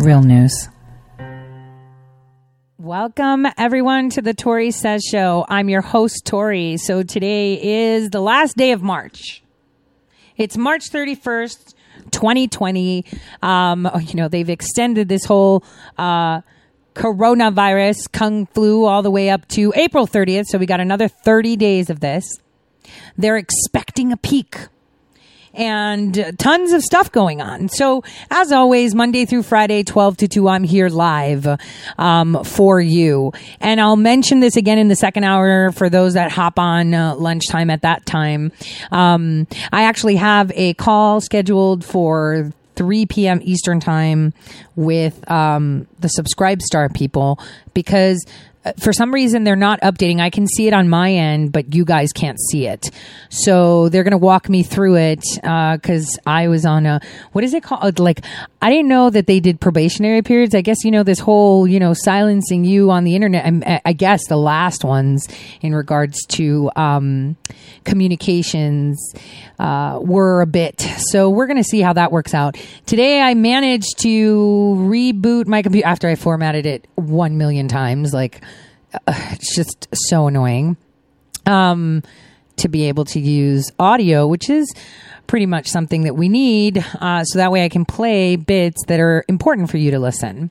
real news. Welcome, everyone, to the Tory Says Show. I'm your host, Tory. So today is the last day of March. It's March 31st, 2020. You know, they've extended this whole coronavirus, kung flu, all the way up to April 30th. So we got another 30 days of this. They're expecting a peak. And tons of stuff going on. So as always, Monday through Friday, 12 to 2, I'm here live for you. And I'll mention this again in the second hour for those that hop on lunchtime at that time. I actually have a call scheduled for 3 p.m. Eastern time with the Subscribestar people because for some reason, they're not updating. I can see it on my end, but you guys can't see it. So they're going to walk me through it because I was on a, what is it called? Like, I didn't know that they did probationary periods. I guess, you know, this whole, you know, silencing you on the internet. I guess the last ones in regards to communications were a bit. So we're going to see how that works out. Today, I managed to reboot my computer after I formatted it 1 million times. Like, it's just so annoying to be able to use audio, which is pretty much something that we need. So that way I can play bits that are important for you to listen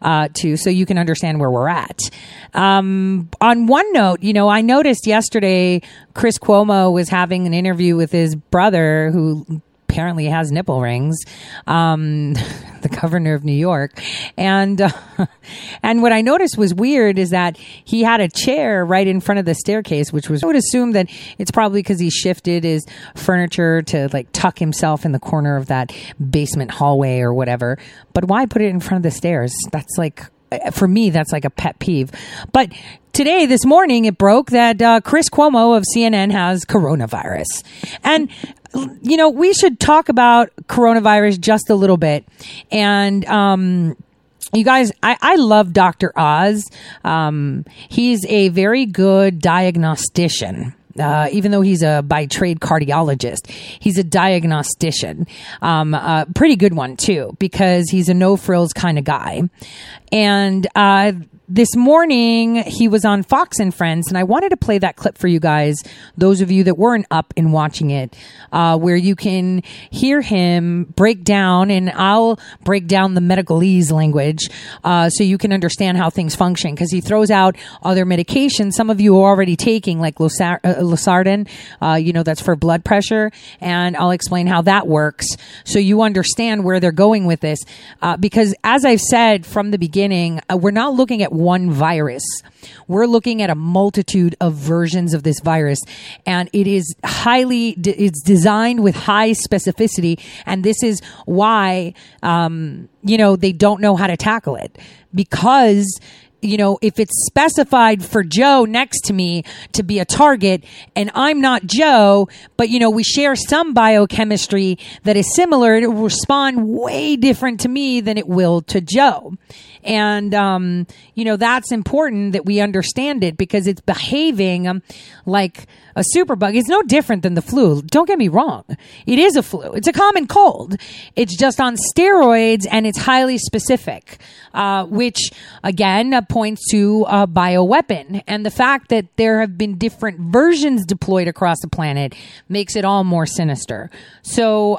to so you can understand where we're at. On one note, you know, I noticed yesterday Chris Cuomo was having an interview with his brother who apparently has nipple rings, the governor of New York. And what I noticed was weird is that he had a chair right in front of the staircase, which was, I would assume that it's probably because he shifted his furniture to like tuck himself in the corner of that basement hallway or whatever. But why put it in front of the stairs? That's like, for me, that's like a pet peeve. But today, this morning, it broke that Chris Cuomo of CNN has coronavirus. And, you know, we should talk about coronavirus just a little bit. And, you guys, I love Dr. Oz. He's a very good diagnostician. Even though he's a by trade cardiologist, he's a diagnostician, a pretty good one too, because he's a no frills kind of guy. And, this morning he was on Fox and Friends, and I wanted to play that clip for you guys, those of you that weren't up and watching it, where you can hear him break down, and I'll break down the medicalese language, so you can understand how things function, because he throws out other medications some of you are already taking, like losartan, you know, that's for blood pressure, and I'll explain how that works so you understand where they're going with this, because as I've said from the beginning, we're not looking at one virus. We're looking at a multitude of versions of this virus, and it is highly, it's designed with high specificity, and this is why, you know, they don't know how to tackle it, because, you know, if it's specified for Joe next to me to be a target and I'm not Joe, but, you know, we share some biochemistry that is similar, it will respond way different to me than it will to Joe. And, you know, that's important that we understand it, because it's behaving like a superbug. It's no different than the flu. Don't get me wrong. It is a flu. It's a common cold. It's just on steroids, and it's highly specific, which again points to a bioweapon. And the fact that there have been different versions deployed across the planet makes it all more sinister. So,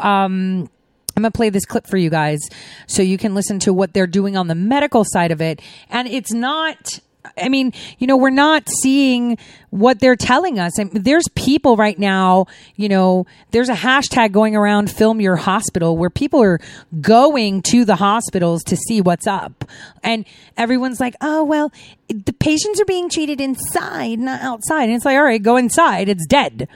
I'm going to play this clip for you guys so you can listen to what they're doing on the medical side of it. And it's not, I mean, you know, we're not seeing what they're telling us. And there's people right now, you know, there's a hashtag going around, film your hospital, where people are going to the hospitals to see what's up. And everyone's like, oh, well, the patients are being treated inside, not outside. And it's like, all right, go inside. It's dead.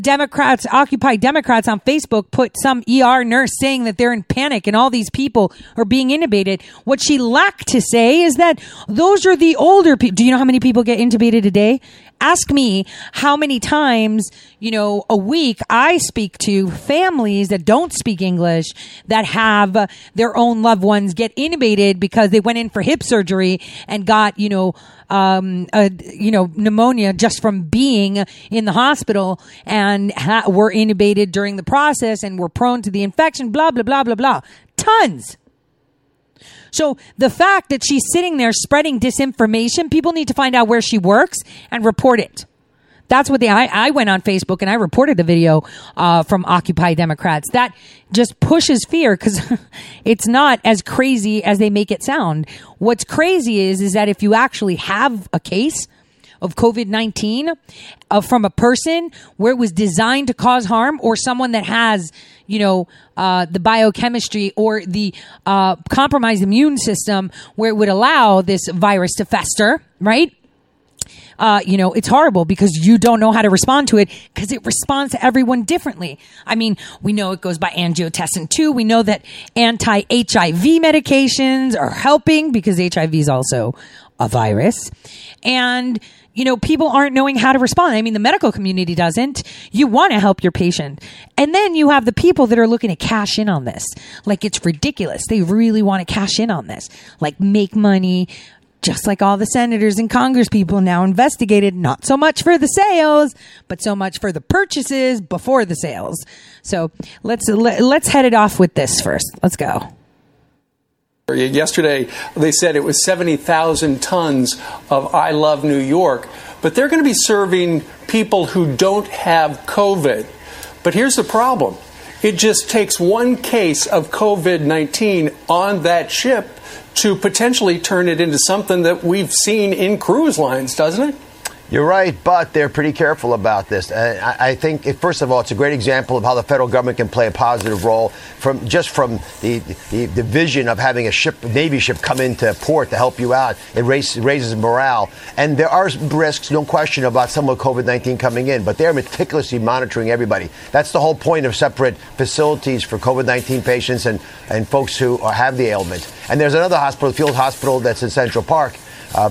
Democrats, Occupy Democrats on Facebook put some ER nurse saying that they're in panic and all these people are being intubated. What she lacked to say is that those are the older people. Do you know how many people get intubated a day? Ask me how many times, you know, a week I speak to families that don't speak English that have their own loved ones get intubated because they went in for hip surgery and got, you know, pneumonia just from being in the hospital, and were intubated during the process and were prone to the infection, blah, blah, blah, blah, blah. Tons. So the fact that she's sitting there spreading disinformation, people need to find out where she works and report it. That's what I went on Facebook and I reported the video from Occupy Democrats. That just pushes fear because it's not as crazy as they make it sound. What's crazy is that if you actually have a case of COVID-19 from a person where it was designed to cause harm or someone that has, the biochemistry or the compromised immune system where it would allow this virus to fester, right? It's horrible because you don't know how to respond to it because it responds to everyone differently. I mean, we know it goes by angiotensin 2. We know that anti-HIV medications are helping because HIV is also a virus. And, people aren't knowing how to respond. I mean, the medical community doesn't. You want to help your patient. And then you have the people that are looking to cash in on this. Like, it's ridiculous. They really want to cash in on this. Like, make money. Just like all the senators and congresspeople now investigated, not so much for the sales, but so much for the purchases before the sales. So let's head it off with this first. Let's go. Yesterday, they said it was 70,000 tons of I Love New York, but they're going to be serving people who don't have COVID. But here's the problem. It just takes one case of COVID-19 on that ship to potentially turn it into something that we've seen in cruise lines, doesn't it? You're right, but they're pretty careful about this. I think, first of all, it's a great example of how the federal government can play a positive role from the vision of having a Navy ship come into port to help you out. It raises morale. And there are risks, no question, about some of COVID-19 coming in, but they're meticulously monitoring everybody. That's the whole point of separate facilities for COVID-19 patients and folks who have the ailment. And there's another hospital, Field Hospital, that's in Central Park,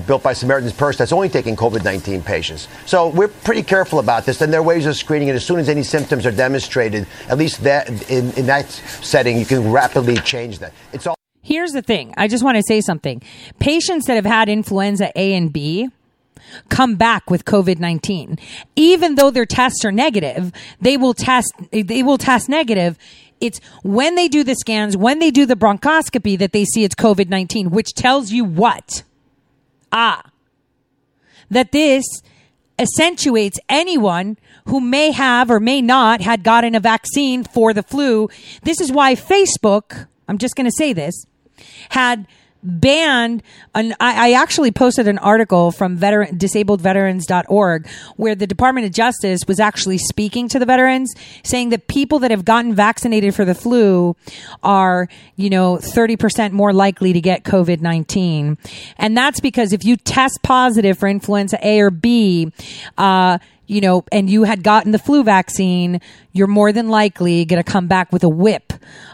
built by Samaritan's Purse, that's only taking COVID-19 patients. So we're pretty careful about this. And there are ways of screening it. As soon as any symptoms are demonstrated, at least that in that setting, you can rapidly change that. It's all. Here's the thing. I just want to say something. Patients that have had influenza A and B come back with COVID-19, even though their tests are negative, they will test negative. It's when they do the scans, when they do the bronchoscopy that they see it's COVID-19, which tells you what? That this accentuates anyone who may have or may not had gotten a vaccine for the flu. This is why Facebook, I'm just going to say this, had banned, I actually posted an article from disabledveterans.org where the Department of Justice was actually speaking to the veterans saying that people that have gotten vaccinated for the flu are, 30% more likely to get COVID-19. And that's because if you test positive for influenza A or B, and you had gotten the flu vaccine, you're more than likely going to come back with a whip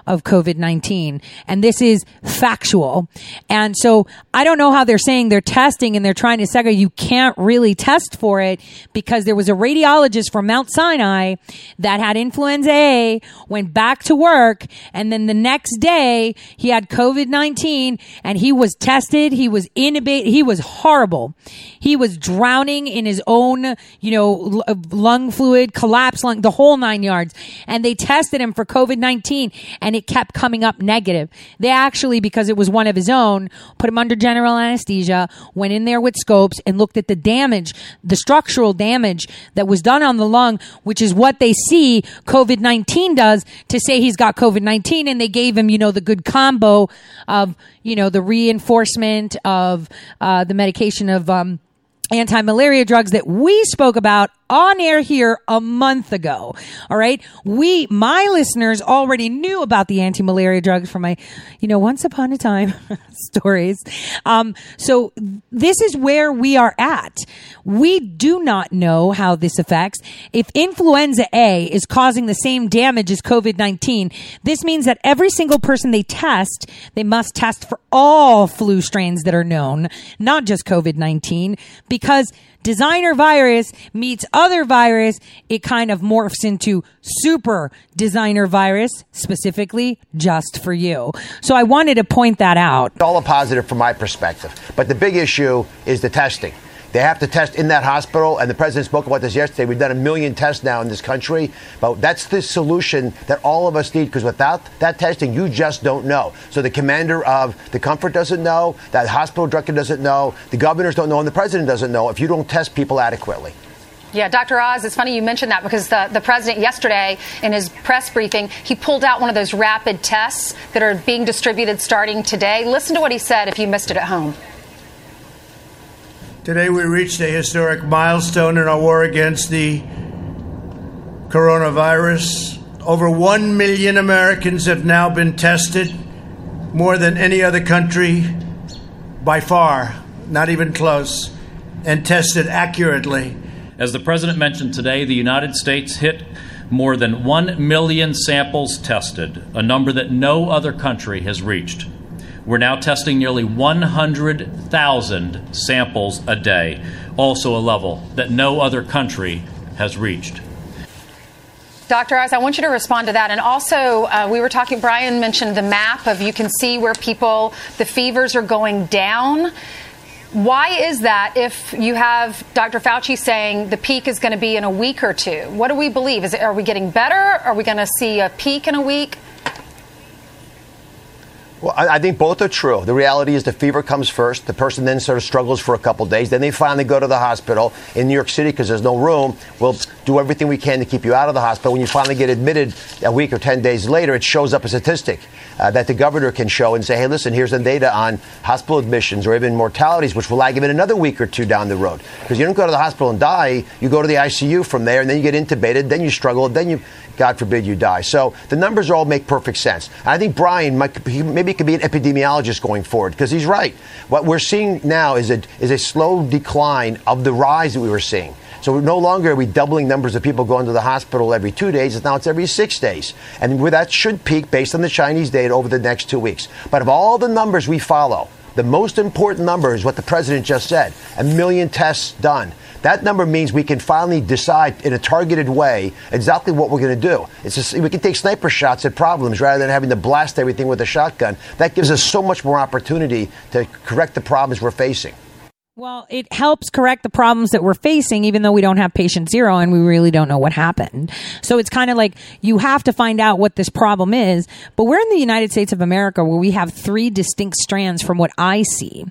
of COVID-19. And this is factual. And so I don't know how they're saying they're testing and they're trying to segregate. You can't really test for it because there was a radiologist from Mount Sinai that had influenza A, went back to work, and then the next day he had COVID-19 and he was tested. He was intubated. He was horrible. He was drowning in his own, lung fluid, collapsed lung, the whole 9 yards. And they tested him for COVID-19 and it kept coming up negative. They actually, because it was one of his own, put him under general anesthesia, went in there with scopes and looked at the damage, the structural damage that was done on the lung, which is what they see COVID-19 does to say he's got COVID-19. And they gave him, the good combo of, the reinforcement of the medication of anti-malaria drugs that we spoke about on air here a month ago. All right. My listeners already knew about the anti-malaria drugs from my, once upon a time stories. So this is where we are at. We do not know how this affects. If influenza A is causing the same damage as COVID-19, this means that every single person they test, they must test for all flu strains that are known, not just COVID-19, because designer virus meets other virus, it kind of morphs into super designer virus, specifically just for you. So I wanted to point that out. It's all a positive from my perspective. But the big issue is the testing. They have to test in that hospital, and the president spoke about this yesterday. We've done 1 million tests now in this country, but that's the solution that all of us need, because without that testing, you just don't know. So the commander of the comfort doesn't know, that hospital director doesn't know, the governors don't know, and the president doesn't know if you don't test people adequately. Yeah, Dr. Oz, it's funny you mentioned that, because the president yesterday in his press briefing, he pulled out one of those rapid tests that are being distributed starting today. Listen to what he said if you missed it at home. Today we reached a historic milestone in our war against the coronavirus. Over 1 million Americans have now been tested, more than any other country by far, not even close, and tested accurately. As the president mentioned today, the United States hit more than 1 million samples tested, a number that no other country has reached. We're now testing nearly 100,000 samples a day, also a level that no other country has reached. Dr. Oz, I want you to respond to that. And also, we were talking, Brian mentioned the map of, you can see where people, the fevers are going down. Why is that if you have Dr. Fauci saying the peak is going to be in a week or two? What do we believe? Are we getting better? Are we going to see a peak in a week? Well, I think both are true. The reality is the fever comes first. The person then sort of struggles for a couple days. Then they finally go to the hospital. In New York City, because there's no room, we'll do everything we can to keep you out of the hospital. When you finally get admitted a week or 10 days later, it shows up a statistic that the governor can show and say, hey, listen, here's the data on hospital admissions or even mortalities, which will lag even another week or two down the road. Because you don't go to the hospital and die. You go to the ICU from there, and then you get intubated, then you struggle, then you, God forbid, you die. So the numbers all make perfect sense. I think Brian might maybe could be an epidemiologist going forward, because he's right. What we're seeing now is a slow decline of the rise that we were seeing. So we're no longer are we doubling numbers of people going to the hospital every 2 days. It's now it's every 6 days. And that should peak based on the Chinese data over the next 2 weeks. But of all the numbers we follow, the most important number is what the president just said, 1 million tests done. That number means we can finally decide in a targeted way exactly what we're going to do. We can take sniper shots at problems rather than having to blast everything with a shotgun. That gives us so much more opportunity to correct the problems we're facing. Well, it helps correct the problems that we're facing, even though we don't have patient zero and we really don't know what happened. So it's kind of like you have to find out what this problem is. But we're in the United States of America where we have three distinct strands from what I see,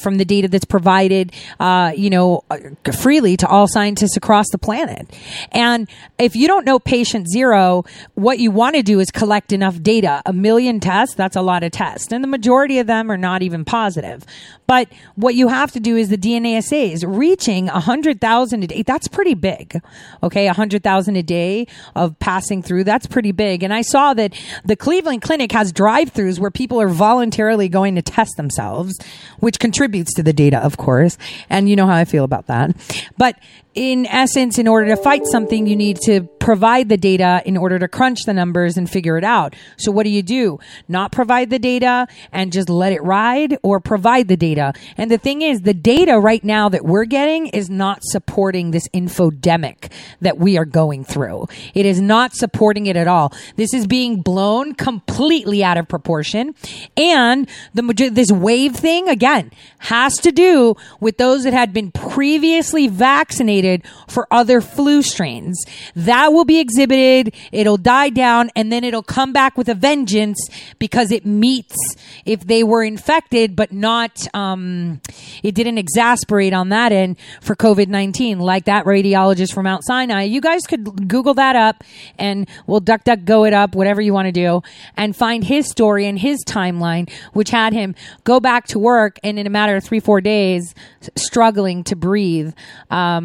from the data that's provided, freely to all scientists across the planet. And if you don't know patient zero, what you want to do is collect enough data. 1 million tests, that's a lot of tests. And the majority of them are not even positive. But what you have to do is the DNA assays reaching 100,000 a day. That's pretty big. Okay. 100,000 a day of passing through. That's pretty big. And I saw that the Cleveland Clinic has drive-throughs where people are voluntarily going to test themselves, which contributes to the data, of course. And you know how I feel about that. But in essence, in order to fight something, you need to provide the data in order to crunch the numbers and figure it out. So what do? Not provide the data and just let it ride, or provide the data? And the thing is, the data right now that we're getting is not supporting this infodemic that we are going through. It is not supporting it at all. This is being blown completely out of proportion. And this wave thing, again, has to do with those that had been previously vaccinated for other flu strains. That will be exhibited, it'll die down, and then it'll come back with a vengeance, because it meets if they were infected, but not, it didn't exasperate on that end for COVID-19, like that radiologist from Mount Sinai. You guys could Google that up, and we'll DuckDuckGo it up, whatever you want to do, and find his story and his timeline, which had him go back to work, and in a matter of 3-4 days, struggling to breathe, at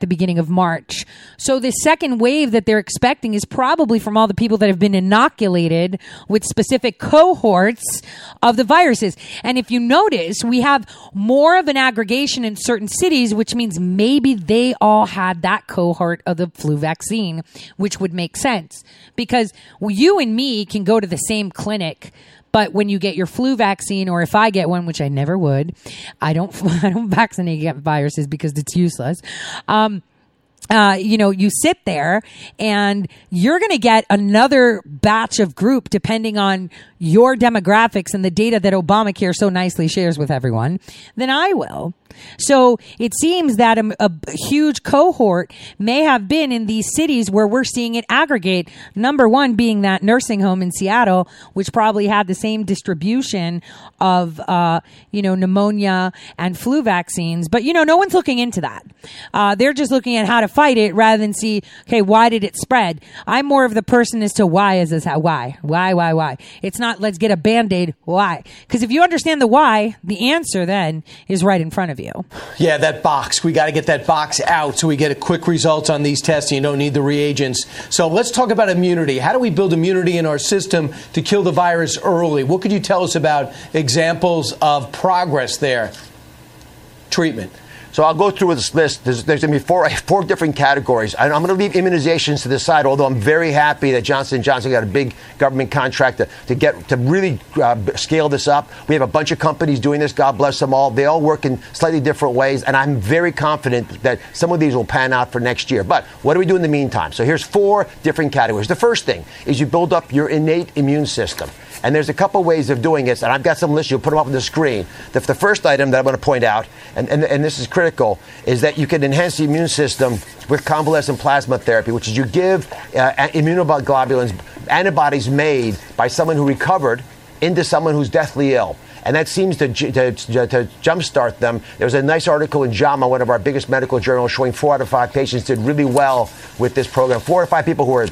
the beginning of March. So the second wave that they're expecting is probably from all the people that have been inoculated with specific cohorts of the viruses. And if you notice, we have more of an aggregation in certain cities, which means maybe they all had that cohort of the flu vaccine, which would make sense, because you and me can go to the same clinic. But when you get your flu vaccine, or if I get one, which I never would, I don't vaccinate against viruses because it's useless. you sit there and you're going to get another batch of group depending on your demographics and the data that Obamacare so nicely shares with everyone than I will. So it seems that a huge cohort may have been in these cities where we're seeing it aggregate. Number one being that nursing home in Seattle, which probably had the same distribution of, pneumonia and flu vaccines. But, no one's looking into that. They're just looking at how to fight it rather than see, okay, why did it spread? I'm more of the person as to why is this how? Why? It's not let's get a Band-Aid. Why? Because if you understand the why, the answer then is right in front of you. Yeah, that box. We got to get that box out so we get a quick results on these tests. You don't need the reagents. So let's talk about immunity. How do we build immunity in our system to kill the virus early? What could you tell us about examples of progress there? Treatment. So I'll go through this list. There's going to be four different categories. I'm going to leave immunizations to the side, although I'm very happy that Johnson & Johnson got a big government contract to really scale this up. We have a bunch of companies doing this. God bless them all. They all work in slightly different ways, and I'm very confident that some of these will pan out for next year. But what do we do in the meantime? So here's four different categories. The first thing is you build up your innate immune system. And there's a couple ways of doing this, and I've got some lists. You'll put them up on the screen. The first item that I'm going to point out, and this is critical, is that you can enhance the immune system with convalescent plasma therapy, which is you give immunoglobulins, antibodies made by someone who recovered into someone who's deathly ill. And that seems to jumpstart them. There was a nice article in JAMA, one of our biggest medical journals, showing 4 out of 5 patients did really well with this program. 4 or 5 people who are,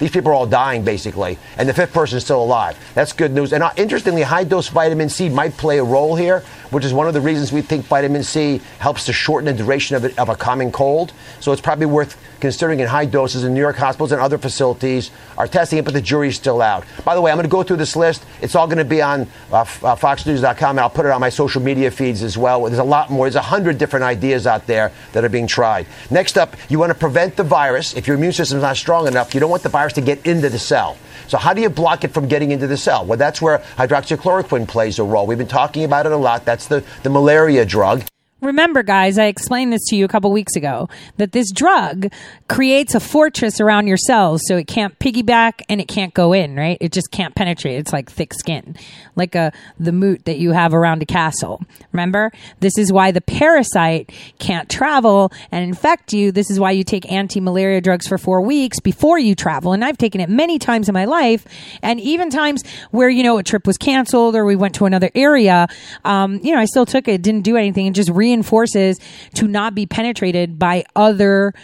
these people are all dying, basically. And the 5th person is still alive. That's good news. And interestingly, high-dose vitamin C might play a role here, which is one of the reasons we think vitamin C helps to shorten the duration of a common cold. So it's probably worth considering in high doses in New York hospitals and other facilities are testing it, but the jury's still out. By the way, I'm going to go through this list. It's all going to be on Fox News. And I'll put it on my social media feeds as well. There's a lot more. There's 100 different ideas out there that are being tried. Next up, you want to prevent the virus. If your immune system is not strong enough, you don't want the virus to get into the cell. So how do you block it from getting into the cell? Well, that's where hydroxychloroquine plays a role. We've been talking about it a lot. That's the malaria drug. Remember, guys, I explained this to you a couple weeks ago, that this drug creates a fortress around your cells so it can't piggyback and it can't go in, right? It just can't penetrate. It's like thick skin, like the moat that you have around a castle. Remember? This is why the parasite can't travel and infect you. This is why you take anti-malaria drugs for 4 weeks before you travel. And I've taken it many times in my life, and even times where, a trip was canceled or we went to another area, I still took it, didn't do anything, and just reinforces to not be penetrated by other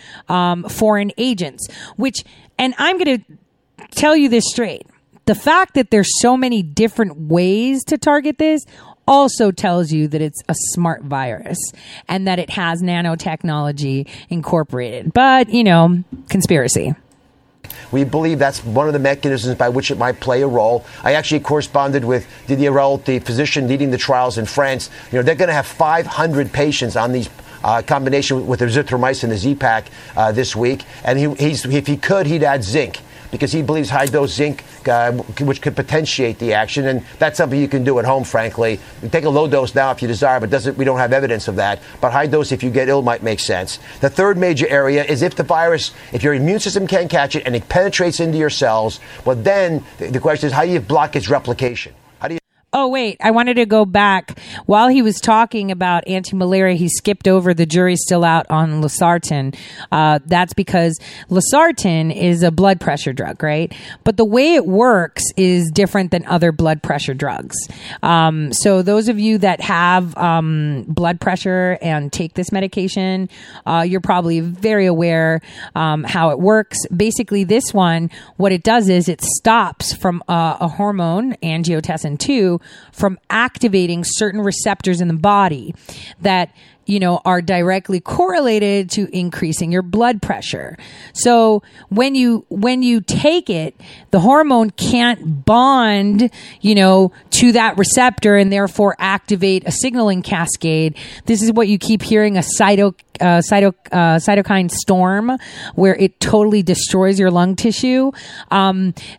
foreign agents, and I'm going to tell you this straight. The fact that there's so many different ways to target this also tells you that it's a smart virus and that it has nanotechnology incorporated. But, conspiracy. We believe that's one of the mechanisms by which it might play a role. I actually corresponded with Didier Raoult, the physician leading the trials in France. They're going to have 500 patients on these combination with azithromycin, the Z-Pak, this week. And if he could, he'd add zinc, because he believes high-dose zinc, which could potentiate the action. And that's something you can do at home, frankly. You take a low dose now if you desire, but we don't have evidence of that. But high dose, if you get ill, might make sense. The third major area is if your immune system can't catch it and it penetrates into your cells, well, then the question is, how do you block its replication? Oh, wait, I wanted to go back. While he was talking about anti-malaria, he skipped over the jury's still out on losartan. That's because losartan is a blood pressure drug, right? But the way it works is different than other blood pressure drugs. So those of you that have blood pressure and take this medication, you're probably very aware how it works. Basically, this one, what it does is it stops from a hormone, angiotensin II, from activating certain receptors in the body that are directly correlated to increasing your blood pressure. So when you take it, the hormone can't bond, to that receptor and therefore activate a signaling cascade. This is what you keep hearing a cytokine storm where it totally destroys your lung tissue.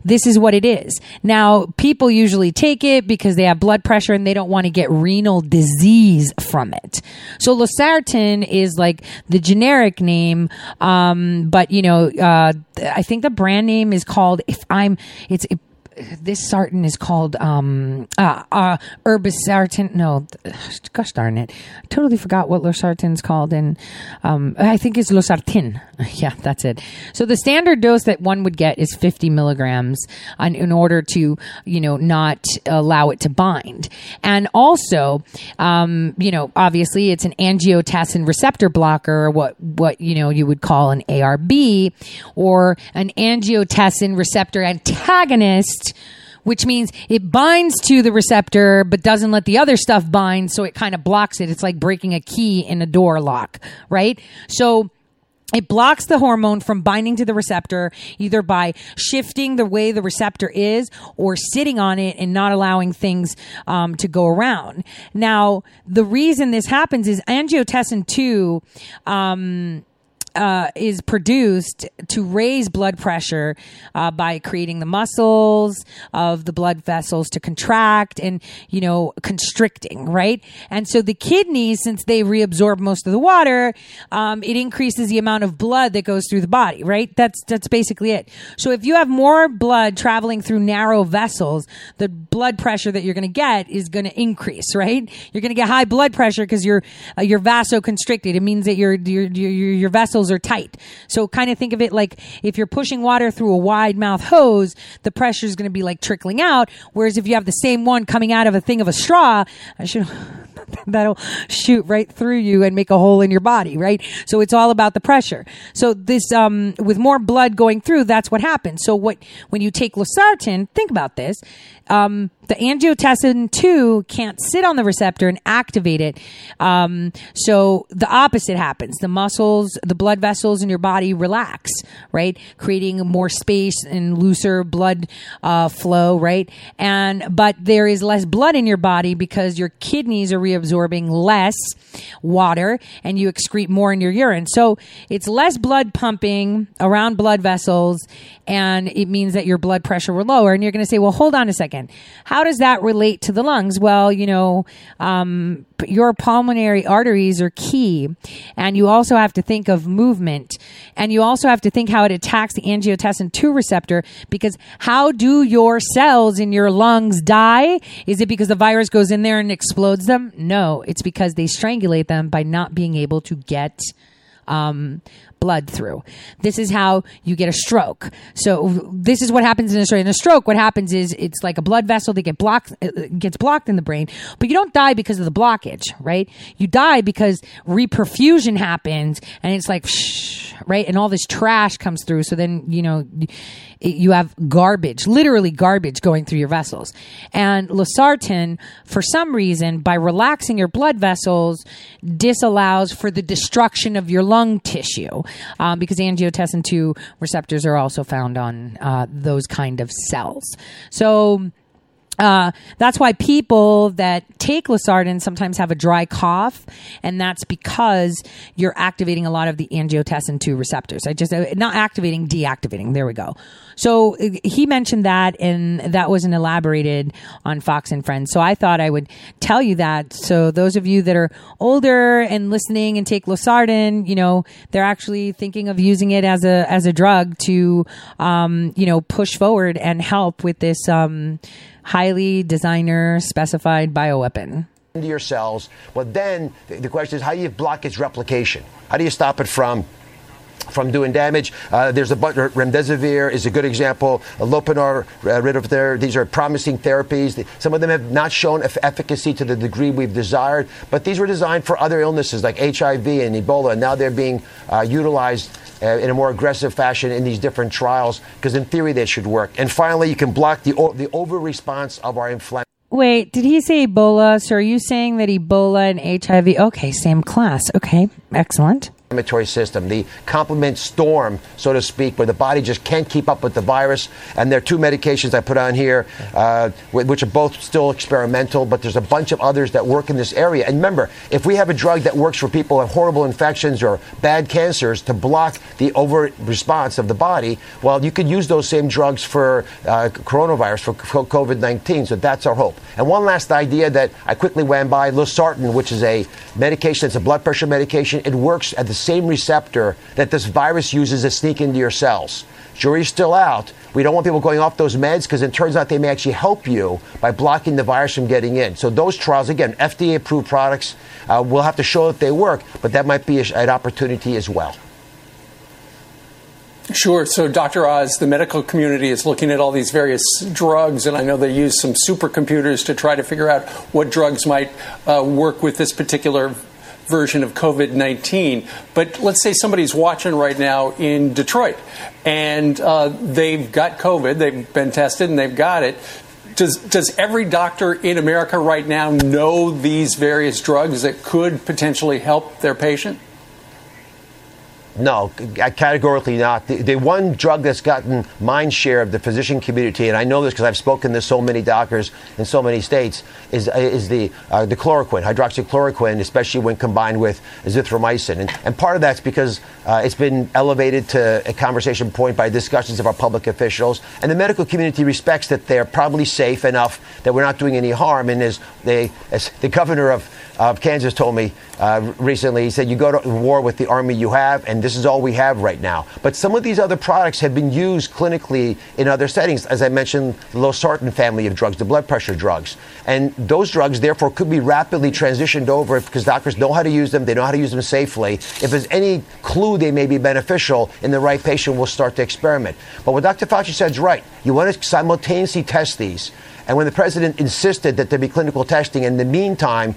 This is what it is. Now, people usually take it because they have blood pressure and they don't want to get renal disease from it. So losartan is like the generic name, but you know, I think the brand name is called, this sartan is called herbisartan. No, gosh darn it. I totally forgot what losartan is called. And I think it's losartan. Yeah, that's it. So the standard dose that one would get is 50 milligrams in order to, you know, not allow it to bind. And also, you know, obviously it's an angiotensin receptor blocker, what you know, you would call an ARB or an angiotensin receptor antagonist, which means it binds to the receptor but doesn't let the other stuff bind, so it kind of blocks it. It's like breaking a key in a door lock, right? So it blocks the hormone from binding to the receptor either by shifting the way the receptor is or sitting on it and not allowing things to go around. Now, the reason this happens is angiotensin 2 is produced to raise blood pressure by creating the muscles of the blood vessels to contract and, you know, constricting, right? And so the kidneys, since they reabsorb most of the water, it increases the amount of blood that goes through the body, right? That's basically it. So if you have more blood traveling through narrow vessels, the blood pressure that you're going to get is going to increase, right? You're going to get high blood pressure because you're vasoconstricted. It means that your vessels are tight. So kind of think of it like if you're pushing water through a wide mouth hose, the pressure is going to be like trickling out. Whereas if you have the same one coming out of a thing of a straw, that'll shoot right through you and make a hole in your body, right? So it's all about the pressure. So this, with more blood going through, that's what happens. So when you take losartan, think about this, the angiotensin 2 can't sit on the receptor and activate it. So the opposite happens. The muscles, the blood vessels in your body relax, right? Creating more space and looser blood flow, right? But there is less blood in your body because your kidneys are reabsorbing less water and you excrete more in your urine. So it's less blood pumping around blood vessels, and it means that your blood pressure will lower. And you're going to say, well, hold on a second. How does that relate to the lungs? Well, you know, your pulmonary arteries are key, and you also have to think of movement, and you also have to think how it attacks the angiotensin 2 receptor, because how do your cells in your lungs die? Is it because the virus goes in there and explodes them? No, it's because they strangulate them by not being able to get blood through. This is how you get a stroke. So this is what happens in a stroke. In a stroke, what happens is it's like a blood vessel that gets blocked in the brain, but you don't die because of the blockage, right? You die because reperfusion happens, and it's like, right? And all this trash comes through. So then, you know, you have garbage, literally garbage going through your vessels. And losartan, for some reason, by relaxing your blood vessels, disallows for the destruction of your lung tissue, because angiotensin 2 receptors are also found on those kind of cells. So that's why people that take losartan sometimes have a dry cough, and that's because you're activating a lot of the angiotensin 2 receptors. Deactivating. There we go. So he mentioned that, and that wasn't elaborated on Fox and Friends. So I thought I would tell you that. So those of you that are older and listening and take losartan, you know, they're actually thinking of using it as a drug to, you know, push forward and help with this, highly designer-specified bioweapon. Into your cells. Well, then the question is, how do you block its replication? How do you stop it from doing damage? There's a bunch. Remdesivir is a good example. Lopenar, Ritonavir. These are promising therapies. Some of them have not shown efficacy to the degree we've desired, but these were designed for other illnesses like HIV and Ebola, and now they're being utilized in a more aggressive fashion in these different trials because in theory they should work. And finally, you can block the over-response of our inflammation. Wait, did he say Ebola? So are you saying that Ebola and HIV? Okay, same class. Okay, excellent. inflammatory system, the complement storm, so to speak, where the body just can't keep up with the virus. And there are two medications I put on here, which are both still experimental, but there's a bunch of others that work in this area. And remember, if we have a drug that works for people who have horrible infections or bad cancers to block the over-response of the body, well, you could use those same drugs for coronavirus, for COVID-19. So that's our hope. And one last idea that I quickly went by, losartan, which is a medication, it's a blood pressure medication. It works at the same receptor that this virus uses to sneak into your cells. Jury's still out. We don't want people going off those meds because it turns out they may actually help you by blocking the virus from getting in. So those trials, again, FDA-approved products, we'll have to show that they work, but that might be an opportunity as well. Sure. So, Dr. Oz, the medical community is looking at all these various drugs, and I know they use some supercomputers to try to figure out what drugs might work with this particular version of COVID-19. But let's say somebody's watching right now in Detroit, and they've got COVID, they've been tested, and they've got it. Does every doctor in America right now know these various drugs that could potentially help their patient? No, categorically not. The one drug that's gotten mind share of the physician community, and I know this because I've spoken to so many doctors in so many states, is the chloroquine, hydroxychloroquine, especially when combined with azithromycin. And part of that's because it's been elevated to a conversation point by discussions of our public officials. And the medical community respects that they're probably safe enough that we're not doing any harm. And as the governor of Kansas told me recently, he said, you go to war with the army you have, and this is all we have right now. But some of these other products have been used clinically in other settings. As I mentioned, the losartan family of drugs, the blood pressure drugs. And those drugs, therefore, could be rapidly transitioned over because doctors know how to use them. They know how to use them safely. If there's any clue they may be beneficial in the right patient, we'll start to experiment. But what Dr. Fauci said is right. You want to simultaneously test these. And when the president insisted that there be clinical testing, in the meantime,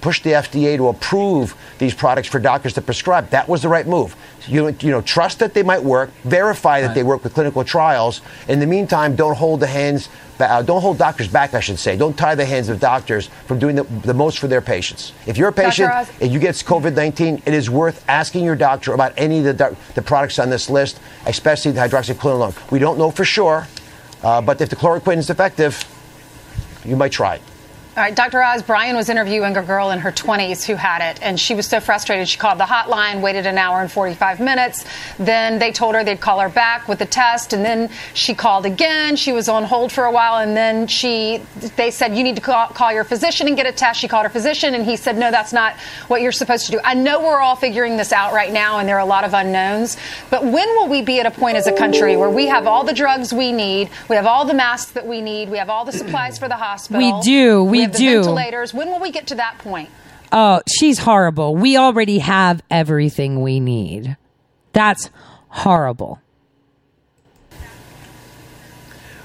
pushed the FDA to approve these products for doctors to prescribe, that was the right move. You know, trust that they might work, verify that they work with clinical trials. In the meantime, don't hold doctors back, I should say. Don't tie the hands of doctors from doing the most for their patients. If you're a patient and you get COVID-19, it is worth asking your doctor about any of the products on this list, especially the hydroxychloroquine. We don't know for sure. But if the chloroquine is effective, you might try it. All right, Dr. Oz, Brian was interviewing a girl in her 20s who had it, and she was so frustrated. She called the hotline, waited an hour and 45 minutes. Then they told her they'd call her back with the test, and then she called again. She was on hold for a while, and then they said, you need to call your physician and get a test. She called her physician, and he said, no, that's not what you're supposed to do. I know we're all figuring this out right now, and there are a lot of unknowns, but when will we be at a point as a country where we have all the drugs we need, we have all the masks that we need, we have all the supplies for the hospital? We do. We have the ventilators. When will we get to that point? Oh, she's horrible. We already have everything we need. That's horrible.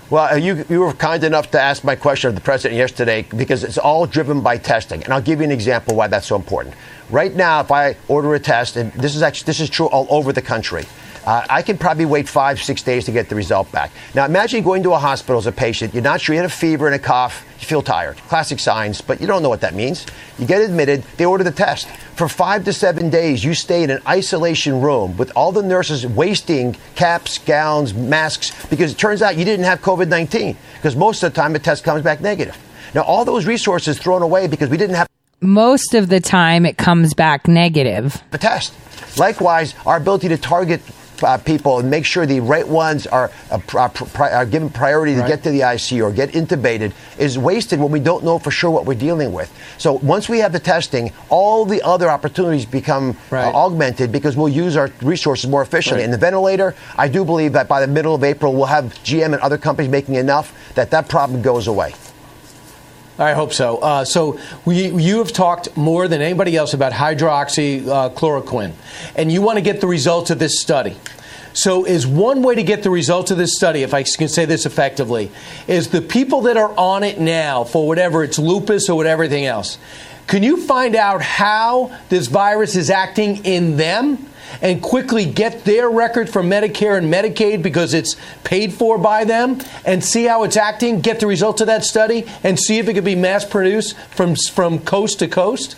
Well, you were kind enough to ask my question of the president yesterday because it's all driven by testing. And I'll give you an example why that's so important. Right now, if I order a test, and this is true all over the country, I can probably wait 5-6 days to get the result back. Now, imagine going to a hospital as a patient. You're not sure. You had a fever and a cough. You feel tired. Classic signs, but you don't know what that means. You get admitted. They order the test. For 5 to 7 days, you stay in an isolation room with all the nurses wasting caps, gowns, masks, because it turns out you didn't have COVID-19, because most of the time the test comes back negative. Now, all those resources thrown away because we didn't have... Most of the time, it comes back negative. ...the test. Likewise, our ability to target... people and make sure the right ones are given priority to get to the ICU or get intubated is wasted when we don't know for sure what we're dealing with. So once we have the testing, all the other opportunities become augmented because we'll use our resources more efficiently. And the ventilator, I do believe that by the middle of April, we'll have GM and other companies making enough that problem goes away. I hope so. You have talked more than anybody else about hydroxychloroquine, and you want to get the results of this study. So is one way to get the results of this study, if I can say this effectively, is the people that are on it now for whatever it's lupus or whatever everything else, can you find out how this virus is acting in them and quickly get their record from Medicare and Medicaid because it's paid for by them and see how it's acting, get the results of that study and see if it could be mass produced from coast to coast?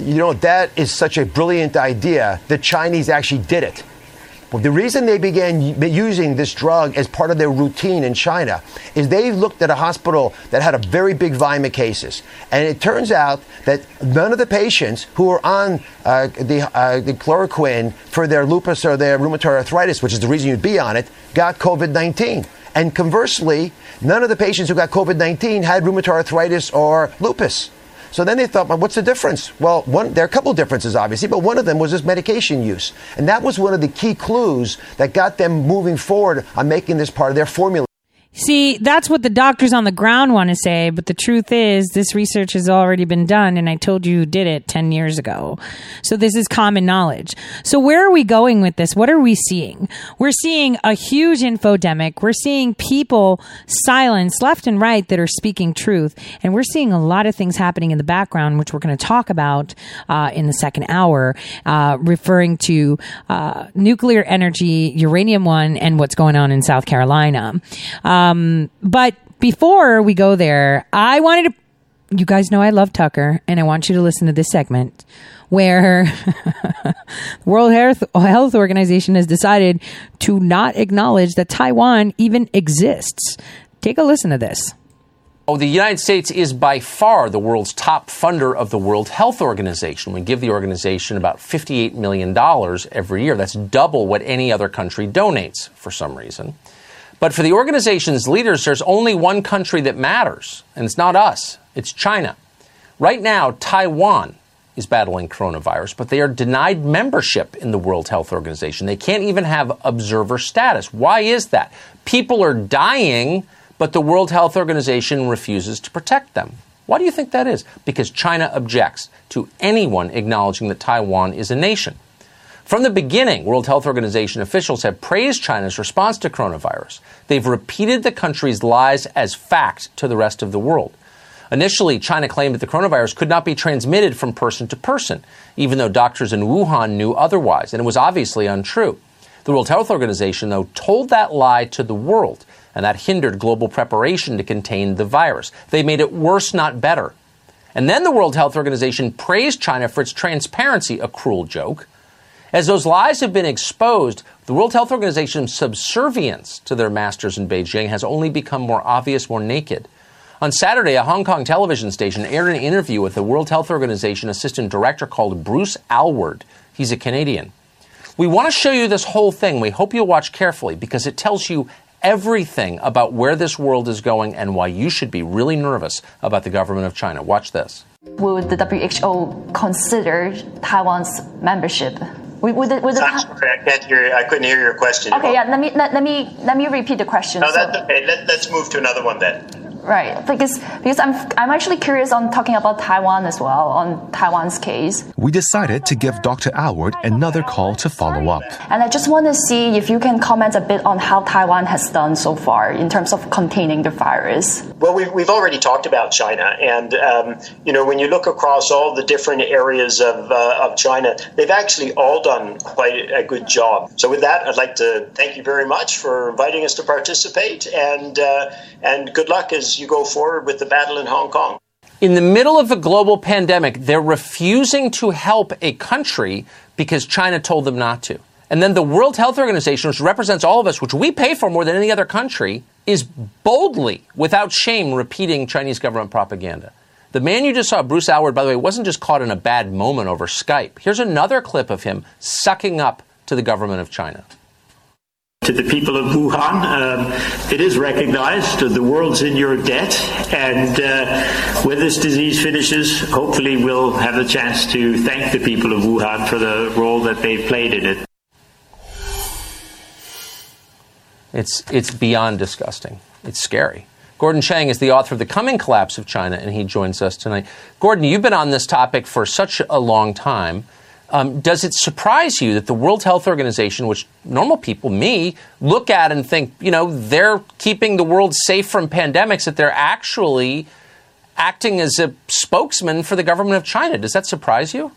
You know, that is such a brilliant idea. The Chinese actually did it. Well, the reason they began using this drug as part of their routine in China is they looked at a hospital that had a very big volume of cases. And it turns out that none of the patients who were on the chloroquine for their lupus or their rheumatoid arthritis, which is the reason you'd be on it, got COVID-19. And conversely, none of the patients who got COVID-19 had rheumatoid arthritis or lupus. So then they thought, well, what's the difference? Well, there are a couple differences, obviously, but one of them was this medication use. And that was one of the key clues that got them moving forward on making this part of their formula. See, that's what the doctors on the ground want to say. But the truth is, this research has already been done. And I told you who did it 10 years ago. So this is common knowledge. So where are we going with this? What are we seeing? We're seeing a huge infodemic. We're seeing people silenced left and right that are speaking truth. And we're seeing a lot of things happening in the background, which we're going to talk about in the second hour, referring to nuclear energy, Uranium One, and what's going on in South Carolina. But before we go there, I wanted to, you guys know I love Tucker, and I want you to listen to this segment where the World Health Organization has decided to not acknowledge that Taiwan even exists. Take a listen to this. Oh, the United States is by far the world's top funder of the World Health Organization. We give the organization about $58 million every year. That's double what any other country donates for some reason. But for the organization's leaders, there's only one country that matters, and it's not us. It's China. Right now, Taiwan is battling coronavirus, but they are denied membership in the World Health Organization. They can't even have observer status. Why is that? People are dying, but the World Health Organization refuses to protect them. Why do you think that is? Because China objects to anyone acknowledging that Taiwan is a nation. From the beginning, World Health Organization officials have praised China's response to coronavirus. They've repeated the country's lies as fact to the rest of the world. Initially, China claimed that the coronavirus could not be transmitted from person to person, even though doctors in Wuhan knew otherwise, and it was obviously untrue. The World Health Organization, though, told that lie to the world, and that hindered global preparation to contain the virus. They made it worse, not better. And then the World Health Organization praised China for its transparency, a cruel joke. As those lies have been exposed, the World Health Organization's subservience to their masters in Beijing has only become more obvious, more naked. On Saturday, a Hong Kong television station aired an interview with the World Health Organization assistant director called Bruce Alward. He's a Canadian. We want to show you this whole thing. We hope you'll watch carefully because it tells you everything about where this world is going and why you should be really nervous about the government of China. Watch this. Would the WHO consider Taiwan's membership? Sorry, I couldn't hear your question. Okay, yeah, let me repeat the question. No, that's okay. Let's move to another one then. Right, because I'm actually curious on talking about Taiwan as well, on Taiwan's case. We decided to give Dr. Alward another call to follow up. And I just want to see if you can comment a bit on how Taiwan has done so far in terms of containing the virus. Well, we've already talked about China. And, you know, when you look across all the different areas of China, they've actually all done quite a good job. So with that, I'd like to thank you very much for inviting us to participate and good luck as you go forward with the battle in Hong Kong. In the middle of a global pandemic, they're refusing to help a country because China told them not to. And then the World Health Organization, which represents all of us, which we pay for more than any other country, is boldly, without shame, repeating Chinese government propaganda. The man you just saw, Bruce Alward, by the way, wasn't just caught in a bad moment over Skype. Here's another clip of him sucking up to the government of China. To the people of Wuhan, it is recognized that the world's in your debt, and when this disease finishes, hopefully we'll have a chance to thank the people of Wuhan for the role that they've played in it. It's beyond disgusting. It's scary. Gordon Chang is the author of The Coming Collapse of China, and he joins us tonight. Gordon, you've been on this topic for such a long time. Does it surprise you that the World Health Organization, which normal people, me, look at and think, you know, they're keeping the world safe from pandemics, that they're actually acting as a spokesman for the government of China? Does that surprise you?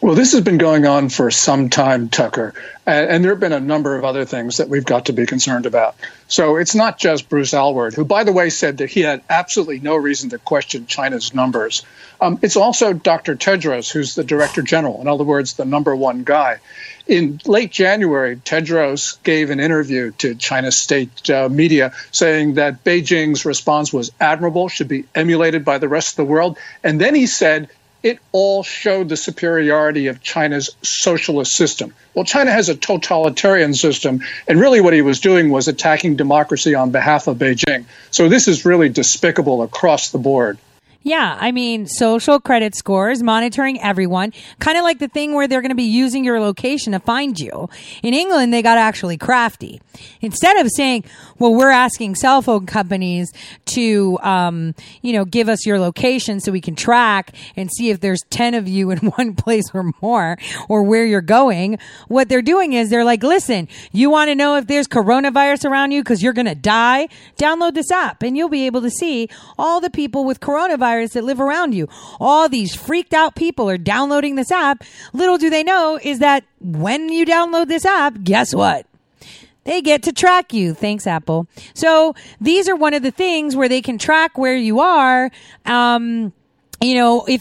Well, this has been going on for some time, Tucker, and there have been a number of other things that we've got to be concerned about. So it's not just Bruce Alward, who, by the way, said that he had absolutely no reason to question China's numbers. It's also Dr. Tedros, who's the director general, in other words, the number one guy. In late January, Tedros gave an interview to China state media saying that Beijing's response was admirable, should be emulated by the rest of the world. And then he said, it all showed the superiority of China's socialist system. Well, China has a totalitarian system, and really what he was doing was attacking democracy on behalf of Beijing. So this is really despicable across the board. Yeah, I mean, social credit scores, monitoring everyone, kind of like the thing where they're going to be using your location to find you. In England, they got actually crafty. Instead of saying, well, we're asking cell phone companies to, give us your location so we can track and see if there's 10 of you in one place or more or where you're going. What they're doing is they're like, listen, you want to know if there's coronavirus around you because you're going to die? Download this app and you'll be able to see all the people with coronavirus that live around you. All these freaked out people are downloading this app. Little do they know is that when you download this app, guess what? They get to track you. Thanks, Apple. So these are one of the things where they can track where you are. If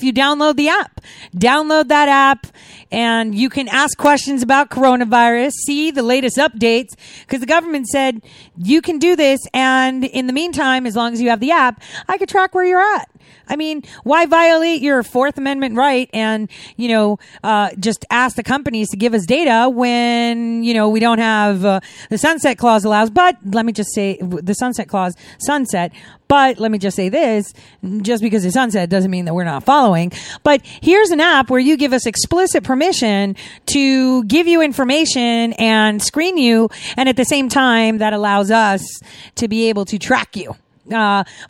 you download the app, download that app and you can ask questions about coronavirus, see the latest updates, because the government said you can do this. And in the meantime, as long as you have the app, I could track where you're at. I mean, why violate your Fourth Amendment right and, just ask the companies to give us data when, we don't have the sunset clause allows. But let me just say the sunset clause, sunset. But let me just say this, just because it's sunset doesn't mean that we're not following. But here's an app where you give us explicit permission to give you information and screen you. And at the same time, that allows us to be able to track you.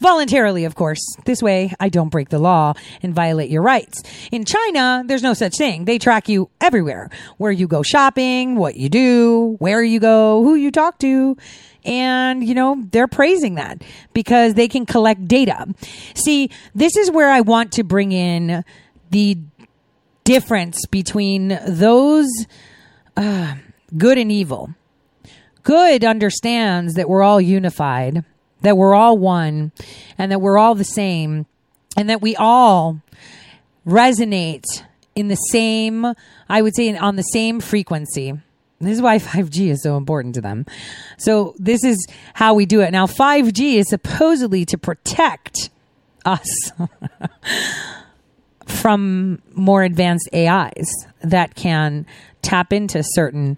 Voluntarily, of course. This way, I don't break the law and violate your rights. In China, there's no such thing. They track you everywhere, where you go shopping, what you do, where you go, who you talk to. And, they're praising that because they can collect data. See, this is where I want to bring in the difference between those good and evil. Good understands that we're all unified, that we're all one, and that we're all the same, and that we all resonate in the same, I would say, on the same frequency. This is why 5G is so important to them. So this is how we do it. Now, 5G is supposedly to protect us from more advanced AIs that can tap into certain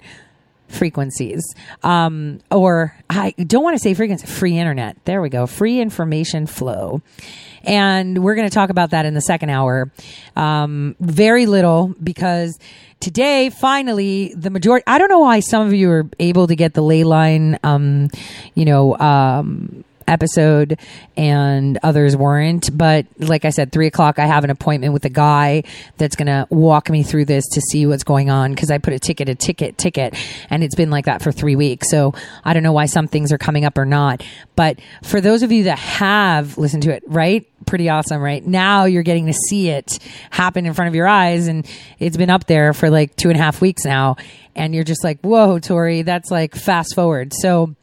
frequencies, or I don't want to say frequency, free internet. There we go. Free information flow. And we're going to talk about that in the second hour. Very little, because today, finally, the majority, I don't know why some of you are able to get the ley line, episode and others weren't. But like I said, 3 o'clock, I have an appointment with a guy that's going to walk me through this to see what's going on. Cause I put a ticket. And it's been like that for 3 weeks. So I don't know why some things are coming up or not. But for those of you that have listened to it, right? Pretty awesome, right? Now you're getting to see it happen in front of your eyes. And it's been up there for like 2.5 weeks now. And you're just like, whoa, Tory, that's like fast forward. So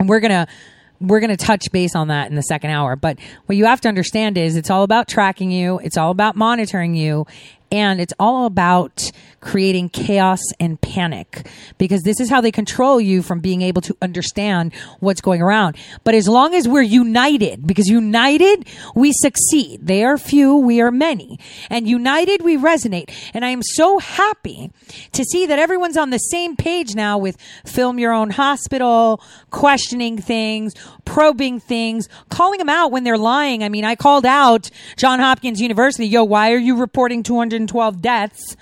we're going to touch base on that in the second hour. But what you have to understand is it's all about tracking you. It's all about monitoring you. And it's all about creating chaos and panic, because this is how they control you from being able to understand what's going around. But as long as we're united, because united, we succeed. They are few, we are many. And united, we resonate. And I am so happy to see that everyone's on the same page now with Film Your Own Hospital, questioning things, probing things, calling them out when they're lying. I mean, I called out Johns Hopkins University. Yo, why are you reporting 212 deaths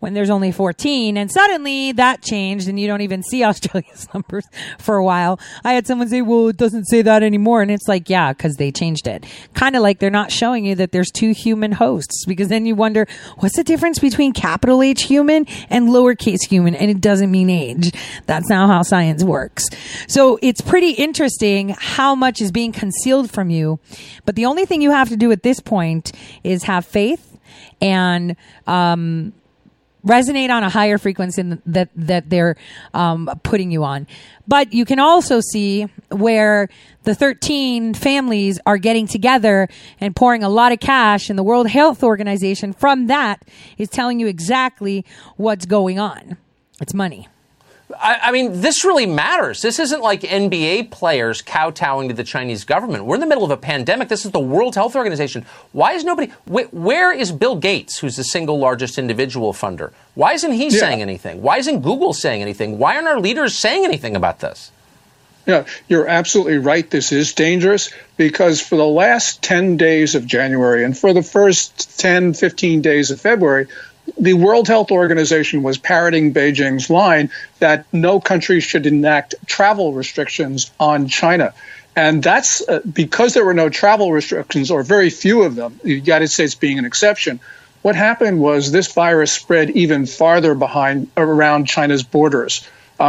when there's only 14? And suddenly that changed and you don't even see Australia's numbers for a while. I had someone say, well, it doesn't say that anymore. And it's like, yeah, because they changed it. Kind of like they're not showing you that there's two human hosts, because then you wonder, what's the difference between capital H human and lowercase human? And it doesn't mean age. That's not how science works. So it's pretty interesting how much is being concealed from you. But the only thing you have to do at this point is have faith and resonate on a higher frequency that they're putting you on. But you can also see where the 13 families are getting together and pouring a lot of cash, and the World Health Organization from that is telling you exactly what's going on. It's money. I mean, this really matters. This isn't like NBA players kowtowing to the Chinese government. We're in the middle of a pandemic. This is the World Health Organization. Why is nobody... Where is Bill Gates, who's the single largest individual funder? Why isn't he saying anything? Why isn't Google saying anything? Why aren't our leaders saying anything about this? Yeah, you're absolutely right. This is dangerous because for the last 10 days of January and for the first 10, 15 days of February... the World Health Organization was parroting Beijing's line that no country should enact travel restrictions on China. And that's because there were no travel restrictions, or very few of them, the United States being an exception. What happened was this virus spread even farther around China's borders.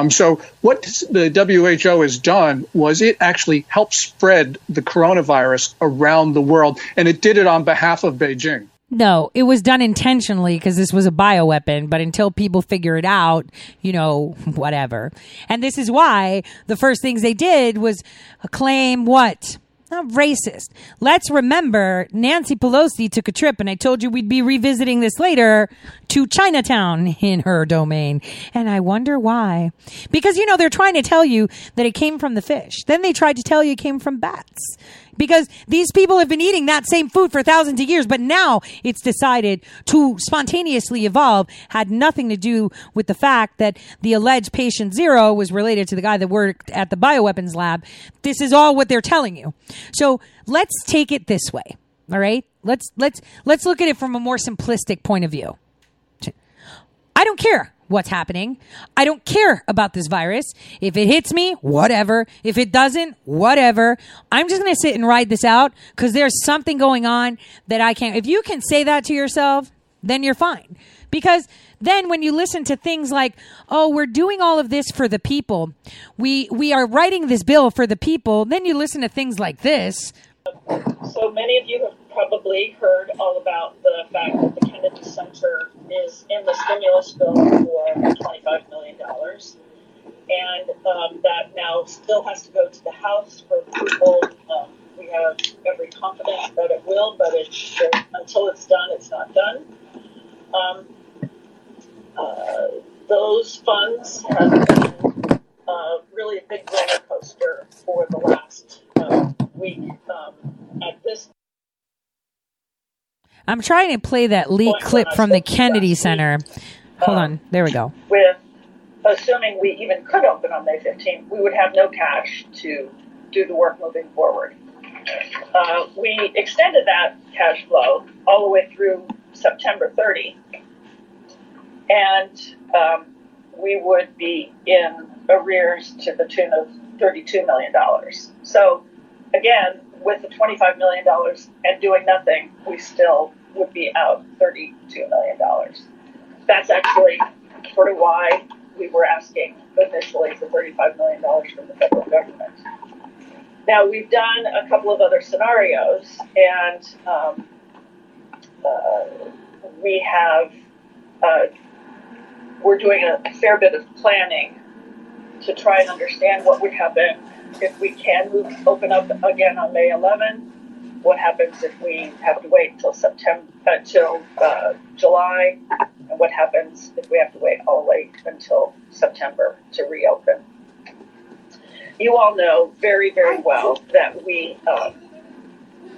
So what the WHO has done was it actually helped spread the coronavirus around the world, and it did it on behalf of Beijing. No, it was done intentionally because this was a bioweapon. But until people figure it out, you know, whatever. And this is why the first things they did was claim what? Not racist. Let's remember Nancy Pelosi took a trip, and I told you we'd be revisiting this later, to Chinatown in her domain. And I wonder why. Because, you know, they're trying to tell you that it came from the fish. Then they tried to tell you it came from bats. Because these people have been eating that same food for thousands of years, but now it's decided to spontaneously evolve. Had nothing to do with the fact that the alleged patient zero was related to the guy that worked at the bioweapons lab. This is all what they're telling you. So let's take it this way. All right. Let's look at it from a more simplistic point of view. I don't care what's happening. I don't care about this virus. If it hits me, whatever. If it doesn't, whatever. I'm just going to sit and ride this out because there's something going on that I can't. If you can say that to yourself, then you're fine. Because then when you listen to things like, oh, we're doing all of this for the people. We are writing this bill for the people. Then you listen to things like this. So many of you have probably heard all about the fact that the Kennedy Center is in the stimulus bill for $25 million, and that now still has to go to the House for approval. We have every confidence that it will, but until it's done, it's not done. Those funds have been really a big roller coaster for the last week. At this, I'm trying to play that leak clip from the Kennedy Center. Hold on. There we go. With assuming we even could open on May 15th, we would have no cash to do the work moving forward. We extended that cash flow all the way through September 30, and we would be in arrears to the tune of $32 million. So, again, with the $25 million and doing nothing, we still would be out $32 million. That's actually sort of why we were asking initially for $35 million from the federal government. Now, we've done a couple of other scenarios, and we have, we're doing a fair bit of planning to try and understand what would happen if we can open up again on May 11, what happens if we have to wait until September, until July, and what happens if we have to wait all the way until September to reopen? You all know very, very well that we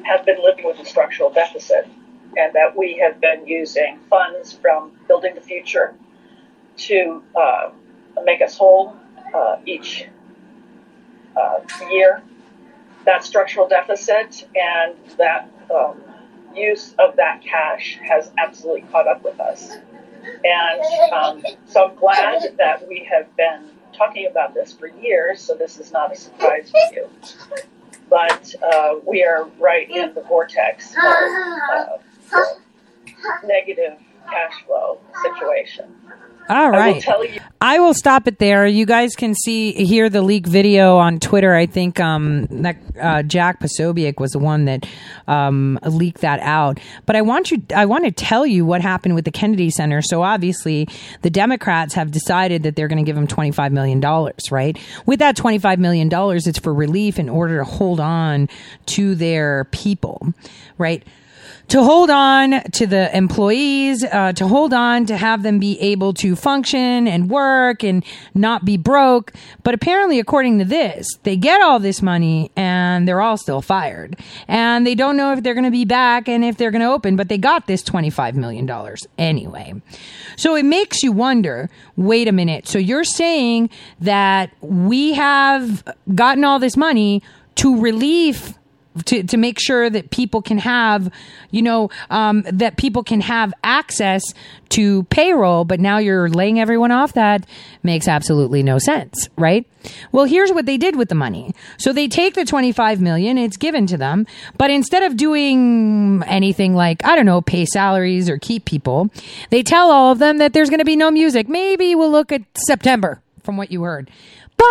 have been living with a structural deficit, and that we have been using funds from Building the Future to make us whole each year. That structural deficit and that use of that cash has absolutely caught up with us. And so I'm glad that we have been talking about this for years, so this is not a surprise to you. But we are right in the vortex of negative cash flow situation. All right. I will tell you. I will stop it there. You guys can hear the leak video on Twitter. I think that Jack Posobiec was the one that leaked that out. But I want to tell you what happened with the Kennedy Center. So obviously, the Democrats have decided that they're going to give them $25 million, right? With that $25 million, it's for relief in order to hold on to their people, right? To hold on to the employees, to hold on to have them be able to function and work and not be broke. But apparently, according to this, they get all this money and they're all still fired. And they don't know if they're going to be back and if they're going to open, but they got this $25 million anyway. So it makes you wonder, wait a minute. So you're saying that we have gotten all this money to relieve to make sure that people can have, that people can have access to payroll, but now you're laying everyone off. That makes absolutely no sense, right? Well, here's what they did with the money. So they take the 25 million, it's given to them, but instead of doing anything like, I don't know, pay salaries or keep people, they tell all of them that there's going to be no music. Maybe we'll look at September from what you heard.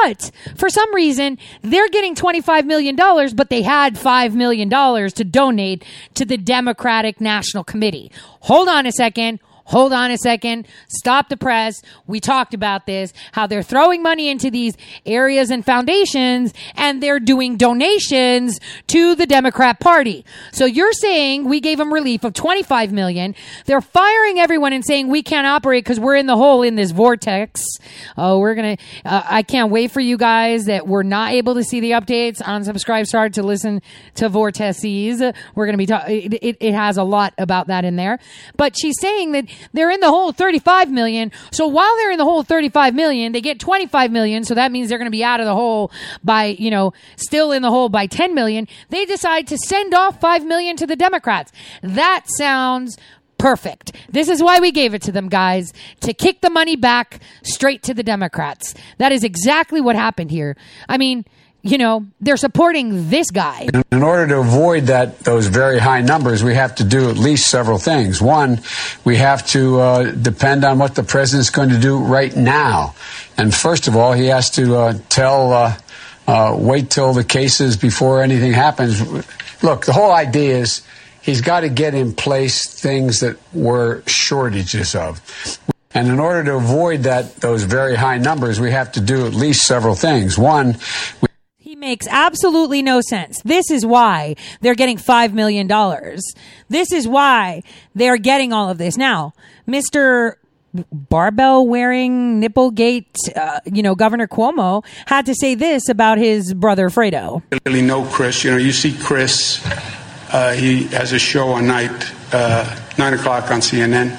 But for some reason, they're getting $25 million, but they had $5 million to donate to the Democratic National Committee. Hold on a second. Hold on a second. Stop the press. We talked about this, how they're throwing money into these areas and foundations, and they're doing donations to the Democrat Party. So you're saying we gave them relief of $25 million. They're firing everyone and saying we can't operate because we're in the hole in this vortex. Oh, we're going to, I can't wait for you guys that we're not able to see the updates on Subscribestar to listen to vortices. We're going to be talking, it has a lot about that in there. But she's saying that they're in the hole $35 million. So while they're in the hole $35 million, they get $25 million. So that means they're going to be out of the hole by, still in the hole by $10 million. They decide to send off $5 million to the Democrats. That sounds perfect. This is why we gave it to them, guys, to kick the money back straight to the Democrats. That is exactly what happened here. I mean, they're supporting this guy. In order to avoid those very high numbers, we have to do at least several things. One, we have to depend on what the president's going to do right now. And first of all, he has to wait till the cases before anything happens. Look, the whole idea is he's got to get in place things that were shortages of. And in order to avoid those very high numbers, we have to do at least several things. One, makes absolutely no sense. This is why they're getting $5 million. This is why they're getting all of this. Now, Mr. barbell wearing nipplegate, Governor Cuomo had to say this about his brother Fredo. Really, no, Chris. You see Chris, he has a show on 9 o'clock on CNN.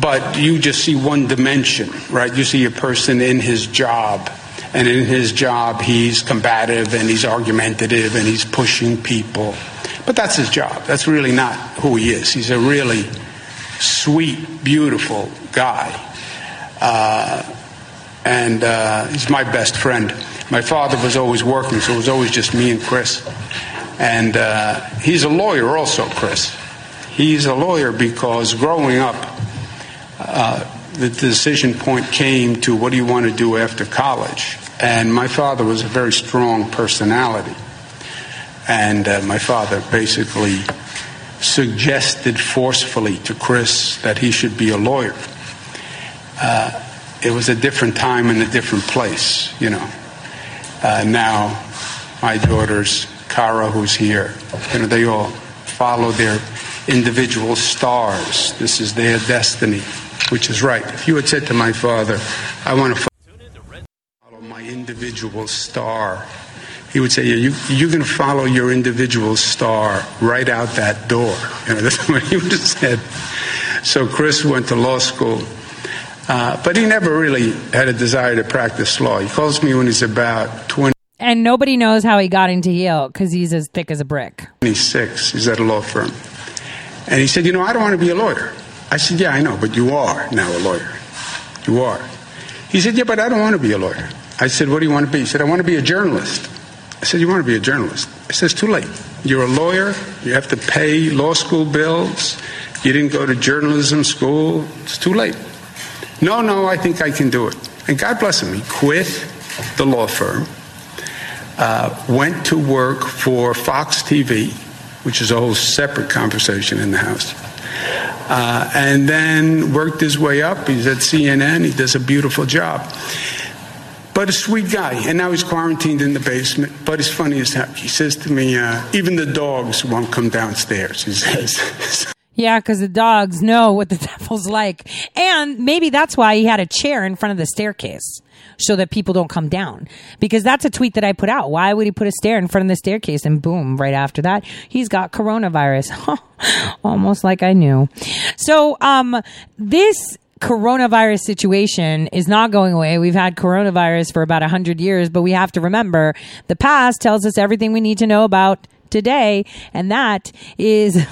But you just see one dimension, right? You see a person in his job. And in his job, he's combative and he's argumentative and he's pushing people. But that's his job. That's really not who he is. He's a really sweet, beautiful guy. And he's my best friend. My father was always working, so it was always just me and Chris. And he's a lawyer also, Chris. He's a lawyer because growing up, the decision point came to what do you want to do after college? And my father was a very strong personality. And my father basically suggested forcefully to Chris that he should be a lawyer. It was a different time and a different place, Now, my daughters, Cara, who's here, they all follow their individual stars. This is their destiny. Which is right. If you had said to my father, I want to follow my individual star, he would say, yeah, you're going to follow your individual star right out that door. That's what he would have said. So Chris went to law school, but he never really had a desire to practice law. He calls me when he's about 20. And nobody knows how he got into Yale because he's as thick as a brick. 26, he's at a law firm. And he said, I don't want to be a lawyer. I said, yeah, I know, but you are now a lawyer. You are. He said, yeah, but I don't want to be a lawyer. I said, what do you want to be? He said, I want to be a journalist. I said, you want to be a journalist? I said, it's too late. You're a lawyer. You have to pay law school bills. You didn't go to journalism school. It's too late. No, I think I can do it. And God bless him. He quit the law firm, went to work for Fox TV, which is a whole separate conversation in the House, and then worked his way up. He's at CNN. He does a beautiful job. But a sweet guy. And now he's quarantined in the basement. But it's funny as hell. He says to me, even the dogs won't come downstairs, he says. Yeah, because the dogs know what the devil's like. And maybe that's why he had a chair in front of the staircase so that people don't come down. Because that's a tweet that I put out. Why would he put a stair in front of the staircase? And boom, right after that, he's got coronavirus. Almost like I knew. So this coronavirus situation is not going away. We've had coronavirus for about 100 years, but we have to remember the past tells us everything we need to know about today, and that is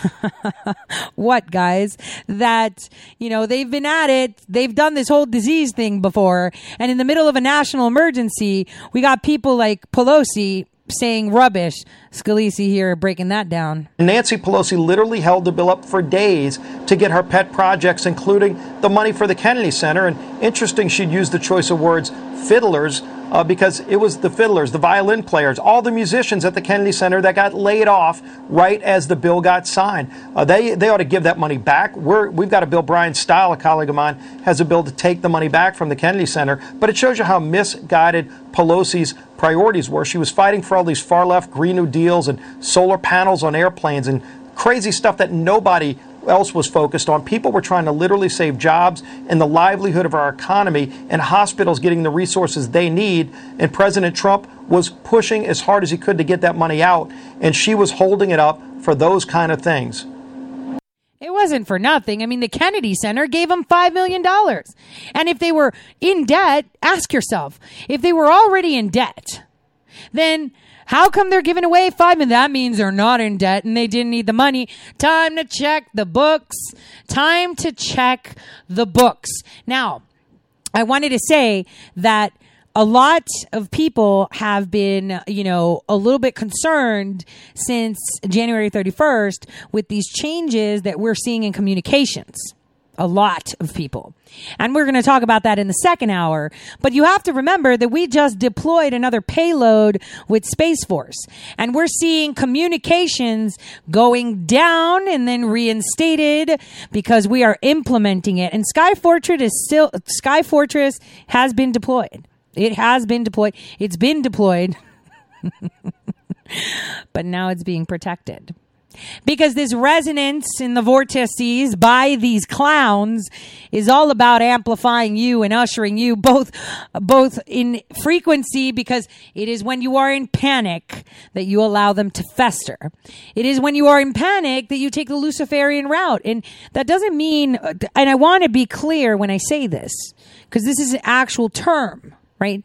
what, guys, that, you know, they've been at it. They've done this whole disease thing before, and in the middle of a national emergency, we got people like Pelosi saying rubbish. Scalise here breaking that down. Nancy Pelosi literally held the bill up for days to get her pet projects, including the money for the Kennedy Center. And interesting, she'd used the choice of words fiddlers, because it was the fiddlers, the violin players, all the musicians at the Kennedy Center that got laid off right as the bill got signed. They ought to give that money back. We've got a bill, Brian Style, a colleague of mine, has a bill to take the money back from the Kennedy Center. But it shows you how misguided Pelosi's priorities were. She was fighting for all these far-left Green New Deals and solar panels on airplanes and crazy stuff that nobody else was focused on. People were trying to literally save jobs and the livelihood of our economy, and hospitals getting the resources they need. And President Trump was pushing as hard as he could to get that money out, and she was holding it up for those kind of things. It wasn't for nothing. I mean, the Kennedy Center gave them $5 million. And if they were in debt, ask yourself, if they were already in debt, then how come they're giving away $5 million? That means they're not in debt and they didn't need the money. Time to check the books. Time to check the books. Now, I wanted to say that a lot of people have been, you know, a little bit concerned since January 31st with these changes that we're seeing in communications. A lot of people. And we're going to talk about that in the second hour. But you have to remember that we just deployed another payload with Space Force. And we're seeing communications going down and then reinstated because we are implementing it. And Sky Fortress has been deployed. It's been deployed. But now it's being protected. Because this resonance in the vortices by these clowns is all about amplifying you and ushering you both in frequency, because it is when you are in panic that you allow them to fester. It is when you are in panic that you take the Luciferian route. And that doesn't mean, and I want to be clear when I say this, because this is an actual term, right?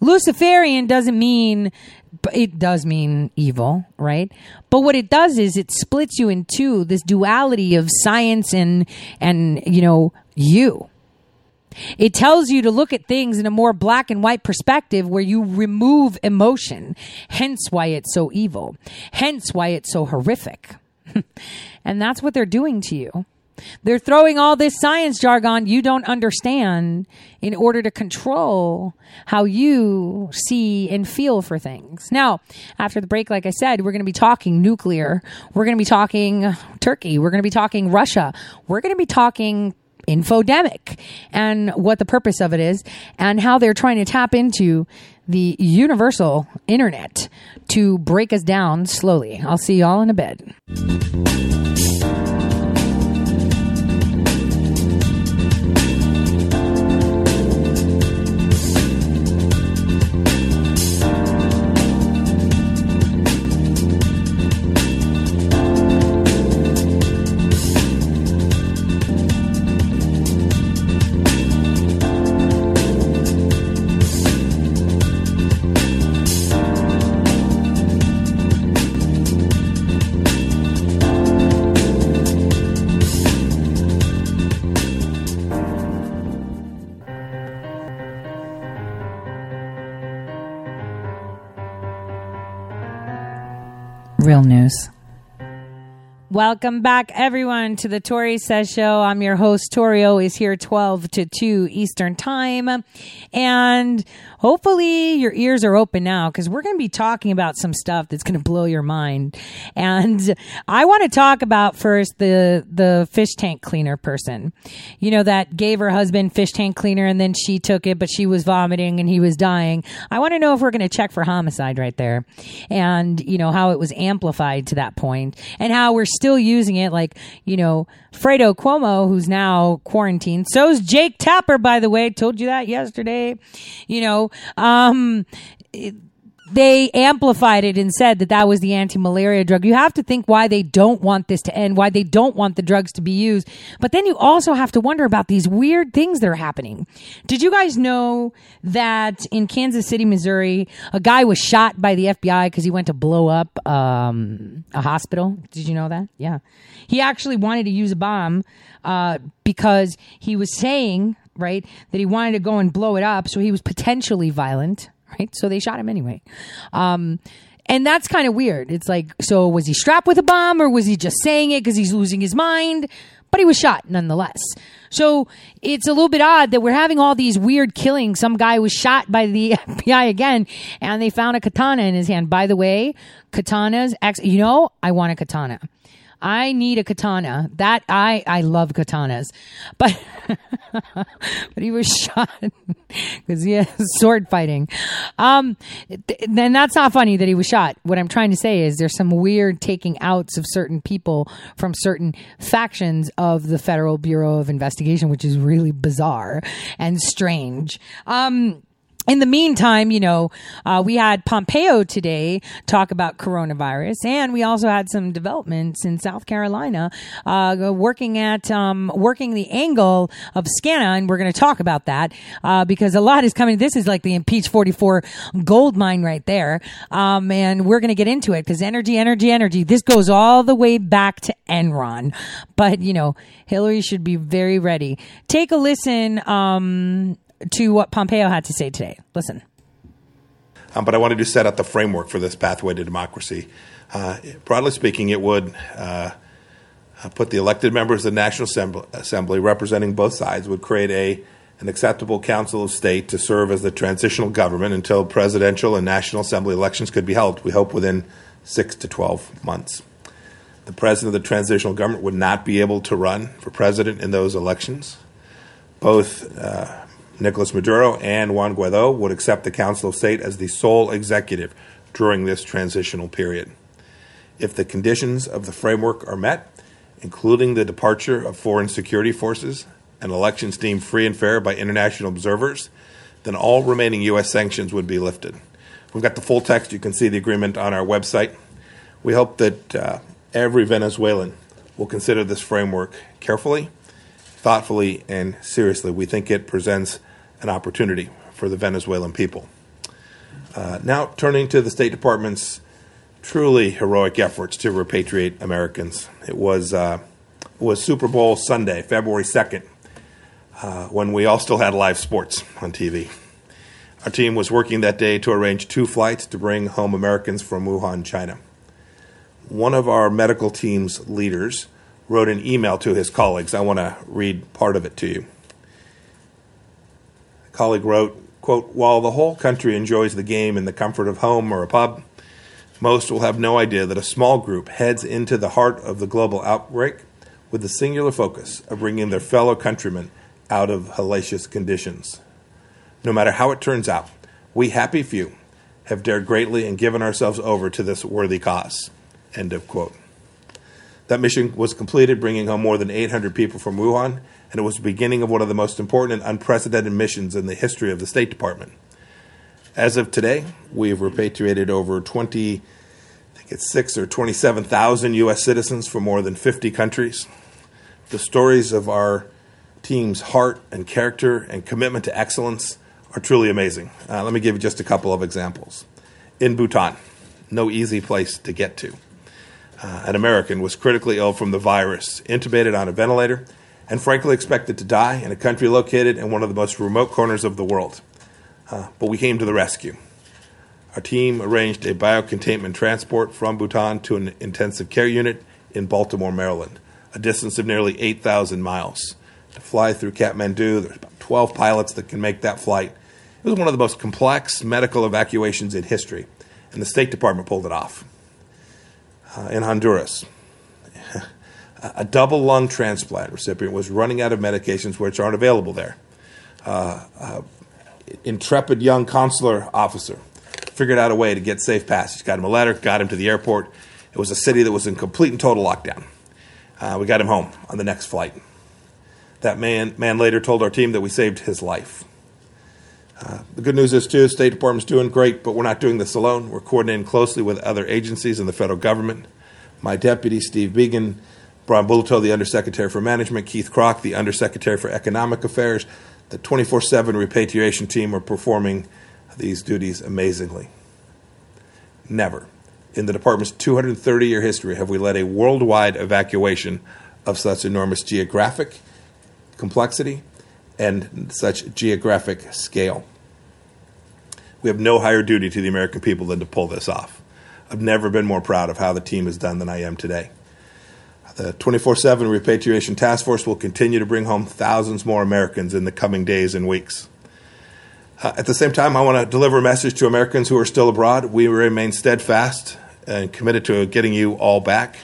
Luciferian doesn't mean... It does mean evil, right? But what it does is it splits you in two, this duality of science and you know, you. It tells you to look at things in a more black and white perspective where you remove emotion, hence why it's so evil, hence why it's so horrific. And that's what they're doing to you. They're throwing all this science jargon you don't understand in order to control how you see and feel for things. Now, after the break, like I said, we're going to be talking nuclear. We're going to be talking Turkey. We're going to be talking Russia. We're going to be talking infodemic and what the purpose of it is and how they're trying to tap into the universal internet to break us down slowly. I'll see you all in a bit. Real news. Welcome back, everyone, to the Tory Says Show. I'm your host, Tory, always here 12 to 2 Eastern Time. And hopefully your ears are open now because we're going to be talking about some stuff that's going to blow your mind. And I want to talk about first the fish tank cleaner person, you know, that gave her husband fish tank cleaner and then she took it, but she was vomiting and he was dying. I want to know if we're going to check for homicide right there and, you know, how it was amplified to that point and how we're still using it, like, you know, Fredo Cuomo, who's now quarantined. So's Jake Tapper, by the way. Told you that yesterday. You know, they amplified it and said that that was the anti-malaria drug. You have to think why they don't want this to end, why they don't want the drugs to be used. But then you also have to wonder about these weird things that are happening. Did you guys know that in Kansas City, Missouri, a guy was shot by the FBI because he went to blow up a hospital? Did you know that? Yeah. He actually wanted to use a bomb because he was saying, right, that he wanted to go and blow it up. So he was potentially violent. Right. So they shot him anyway. And that's kind of weird. It's like, so was he strapped with a bomb or was he just saying it because he's losing his mind? But he was shot nonetheless. So it's a little bit odd that we're having all these weird killings. Some guy was shot by the FBI again and they found a katana in his hand. By the way, katanas, you know, I want a katana. I need a katana. That I love katanas, but but he was shot because he has sword fighting. Then that's not funny that he was shot. What I'm trying to say is there's some weird taking outs of certain people from certain factions of the Federal Bureau of Investigation, which is really bizarre and strange. In the meantime, you know, we had Pompeo today talk about coronavirus, and we also had some developments in South Carolina working the angle of Scana, and we're going to talk about that because a lot is coming. This is like the Impeach 44 gold mine right there, and we're going to get into it because energy. This goes all the way back to Enron, but, you know, Hillary should be very ready. Take a listen to what Pompeo had to say today. Listen. But I wanted to set out the framework for this pathway to democracy. Broadly speaking, it would put the elected members of the National Assembly representing both sides, would create an acceptable council of state to serve as the transitional government until presidential and National Assembly elections could be held, we hope within 6 to 12 months. The president of the transitional government would not be able to run for president in those elections. Both Nicolas Maduro and Juan Guaido would accept the Council of State as the sole executive during this transitional period. If the conditions of the framework are met, including the departure of foreign security forces and elections deemed free and fair by international observers, then all remaining U.S. sanctions would be lifted. We've got the full text. You can see the agreement on our website. We hope that every Venezuelan will consider this framework carefully, thoughtfully, and seriously. We think it presents an opportunity for the Venezuelan people. Now turning to the State Department's truly heroic efforts to repatriate Americans. It was Super Bowl Sunday, February 2nd, when we all still had live sports on TV. Our team was working that day to arrange 2 flights to bring home Americans from Wuhan, China. One of our medical team's leaders wrote an email to his colleagues. I want to read part of it to you. A colleague wrote, quote, "While the whole country enjoys the game in the comfort of home or a pub, most will have no idea that a small group heads into the heart of the global outbreak with the singular focus of bringing their fellow countrymen out of hellacious conditions. No matter how it turns out, we happy few have dared greatly and given ourselves over to this worthy cause." End of quote. That mission was completed, bringing home more than 800 people from Wuhan, and it was the beginning of one of the most important and unprecedented missions in the history of the State Department. As of today, we've repatriated over 27,000 U.S. citizens from more than 50 countries. The stories of our team's heart and character and commitment to excellence are truly amazing. Let me give you just a couple of examples. In Bhutan, no easy place to get to. An American was critically ill from the virus, intubated on a ventilator, and frankly expected to die in a country located in one of the most remote corners of the world. But we came to the rescue. Our team arranged a biocontainment transport from Bhutan to an intensive care unit in Baltimore, Maryland, a distance of nearly 8,000 miles. To fly through Kathmandu, there's about 12 pilots that can make that flight. It was one of the most complex medical evacuations in history, and the State Department pulled it off. In Honduras, a double lung transplant recipient was running out of medications which aren't available there. Intrepid young consular officer figured out a way to get safe passage. Got him a letter, got him to the airport. It was a city that was in complete and total lockdown. We got him home on the next flight. That man later told our team that we saved his life. The good news is, too, State Department's doing great, but we're not doing this alone. We're coordinating closely with other agencies and the federal government. My deputy, Steve Began, Brian Bulito, the Undersecretary for Management, Keith Kroc, the Undersecretary for Economic Affairs, the 24/7 repatriation team are performing these duties amazingly. Never in the Department's 230-year history have we led a worldwide evacuation of such enormous geographic complexity and such geographic scale. We have no higher duty to the American people than to pull this off. I've never been more proud of how the team has done than I am today. The 24/7 Repatriation Task Force will continue to bring home thousands more Americans in the coming days and weeks. At the same time, I want to deliver a message to Americans who are still abroad. We remain steadfast and committed to getting you all back.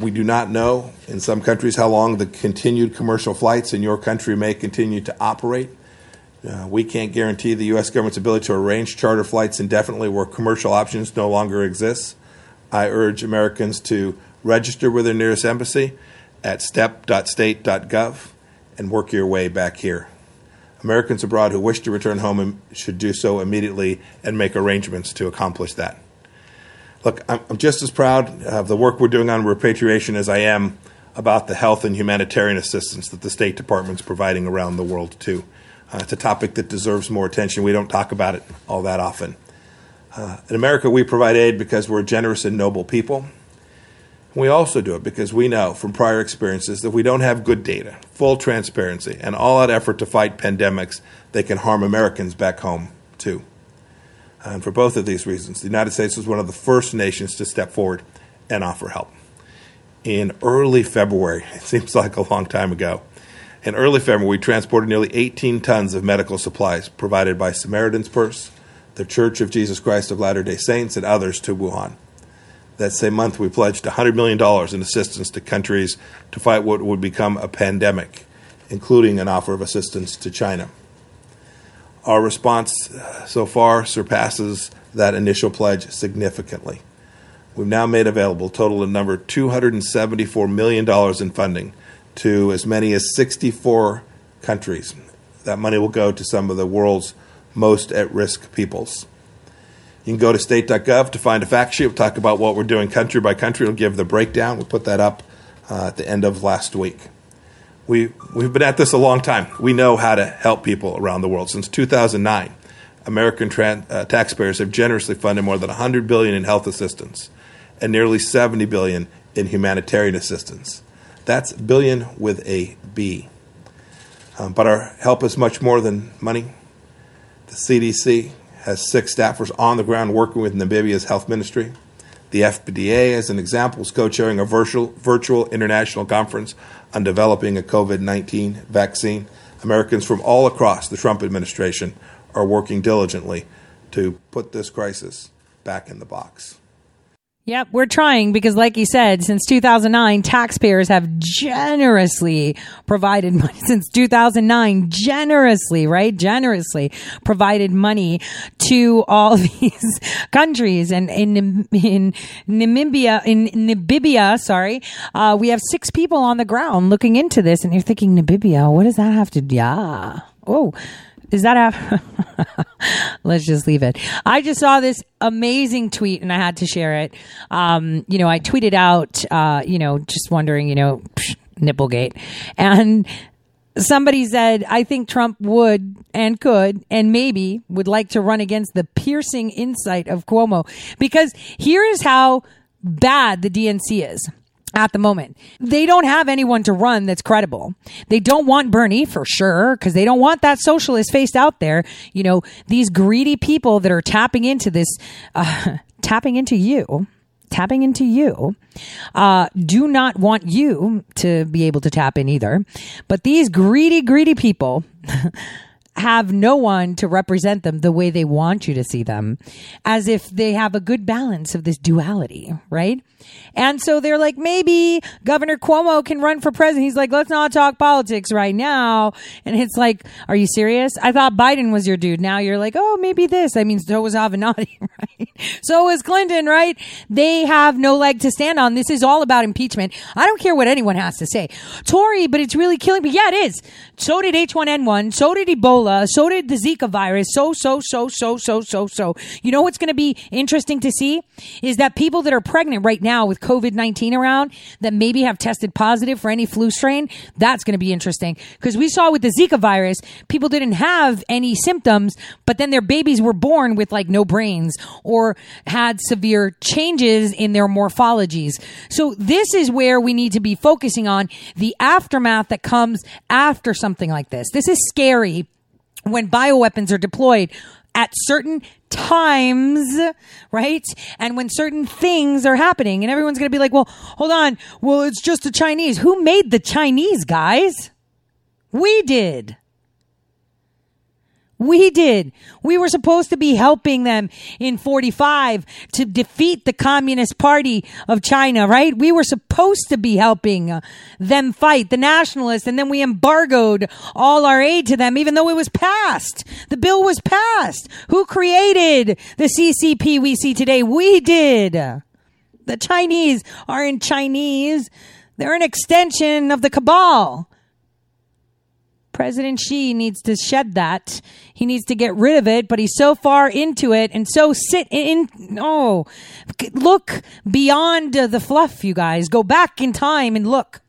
We do not know in some countries how long the continued commercial flights in your country may continue to operate. We can't guarantee the U.S. government's ability to arrange charter flights indefinitely where commercial options no longer exist. I urge Americans to register with their nearest embassy at step.state.gov and work your way back here. Americans abroad who wish to return home should do so immediately and make arrangements to accomplish that. Look, I'm just as proud of the work we're doing on repatriation as I am about the health and humanitarian assistance that the State Department's providing around the world, too. It's a topic that deserves more attention. We don't talk about it all that often. In America, we provide aid because we're generous and noble people. We also do it because we know from prior experiences that if we don't have good data, full transparency, and all-out effort to fight pandemics, they can harm Americans back home, too. And for both of these reasons, the United States was one of the first nations to step forward and offer help. In early February, it seems like a long time ago, in early February, we transported nearly 18 tons of medical supplies provided by Samaritan's Purse, the Church of Jesus Christ of Latter-day Saints, and others to Wuhan. That same month, we pledged $100 million in assistance to countries to fight what would become a pandemic, including an offer of assistance to China. Our response so far surpasses that initial pledge significantly. We've now made available total in number $274 million in funding to as many as 64 countries. That money will go to some of the world's most at-risk peoples. You can go to state.gov to find a fact sheet. We'll talk about what we're doing country by country. We'll give the breakdown. We put that up at the end of last week. We've been at this a long time. We know how to help people around the world. Since 2009, American taxpayers have generously funded more than $100 billion in health assistance and nearly $70 billion in humanitarian assistance. That's billion with a B. But our help is much more than money. The CDC has 6 staffers on the ground working with Namibia's health ministry. The FDA, as an example, is co-chairing a virtual international conference on developing a COVID-19 vaccine. Americans from all across the Trump administration are working diligently to put this crisis back in the box. Yep, we're trying because, like you said, since 2009, taxpayers have generously provided money. Since 2009, generously provided money to all these countries. And in Namibia, we have 6 people on the ground looking into this. And you're thinking, Namibia, what does that have to do? Yeah. Oh. Does that have? Let's just leave it. I just saw this amazing tweet and I had to share it. I tweeted out, just wondering, Nipplegate. And somebody said, I think Trump would and could and maybe would like to run against the piercing insight of Cuomo, because here is how bad the DNC is. At the moment, they don't have anyone to run that's credible. They don't want Bernie for sure, because they don't want that socialist face out there. You know, these greedy people that are tapping into this, tapping into you tapping into you, do not want you to be able to tap in either. But these greedy, greedy people have no one to represent them the way they want you to see them, as if they have a good balance of this duality, right? And so they're like, maybe Governor Cuomo can run for president. He's like, let's not talk politics right now. And it's like, are you serious? I thought Biden was your dude. Now you're like, oh, maybe this. I mean, so was Avenatti, right? So was Clinton, right? They have no leg to stand on. This is all about impeachment. I don't care what anyone has to say. Tory, but it's really killing me. Yeah, it is. So did H1N1. So did Ebola. So did the Zika virus. So. You know what's going to be interesting to see is that people that are pregnant right now with COVID-19 around that maybe have tested positive for any flu strain, that's going to be interesting, because we saw with the Zika virus, people didn't have any symptoms, but then their babies were born with like no brains or had severe changes in their morphologies. So this is where we need to be focusing on the aftermath that comes after something like this. This is scary. When bioweapons are deployed at certain times, right? And when certain things are happening, and everyone's going to be like, well, hold on. Well, it's just the Chinese. Who made the Chinese, guys? We did. We did. We were supposed to be helping them in 45 to defeat the Communist Party of China, right? We were supposed to be helping them fight the nationalists, and then we embargoed all our aid to them, even though it was passed. The bill was passed. Who created the CCP we see today? We did. The Chinese aren't Chinese. They're an extension of the cabal. President Xi needs to shed that. He needs to get rid of it, but he's so far into it and so look beyond the fluff, you guys. Go back in time and look.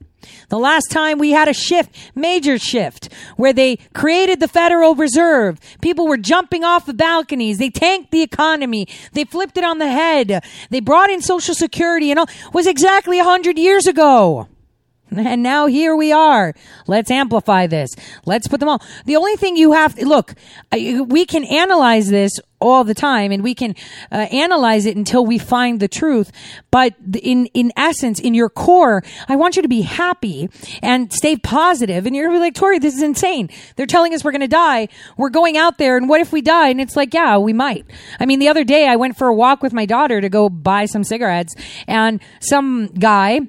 The last time we had a shift, major shift, where they created the Federal Reserve. People were jumping off the balconies. They tanked the economy. They flipped it on the head. They brought in Social Security and all. It was exactly 100 years ago. And now here we are. Let's amplify this. Let's put them all. The only thing you have to look, we can analyze this all the time, and we can analyze it until we find the truth. But in essence, in your core, I want you to be happy and stay positive. And you're going to be like, Tori, this is insane. They're telling us we're going to die. We're going out there. And what if we die? And it's like, yeah, we might. I mean, the other day I went for a walk with my daughter to go buy some cigarettes, and some guy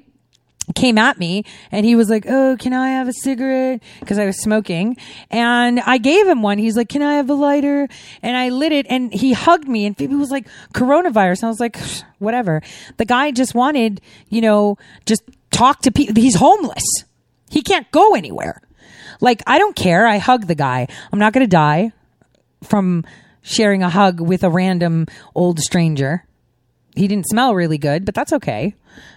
came at me and he was like, oh, can I have a cigarette? Because I was smoking, and I gave him one. He's like, can I have a lighter? And I lit it, and he hugged me, and Phoebe was like, coronavirus. And I was like, whatever. The guy just wanted, you know, just talk to people. He's homeless. He can't go anywhere. Like, I don't care. I hug the guy. I'm not going to die from sharing a hug with a random old stranger. He didn't smell really good, but that's okay.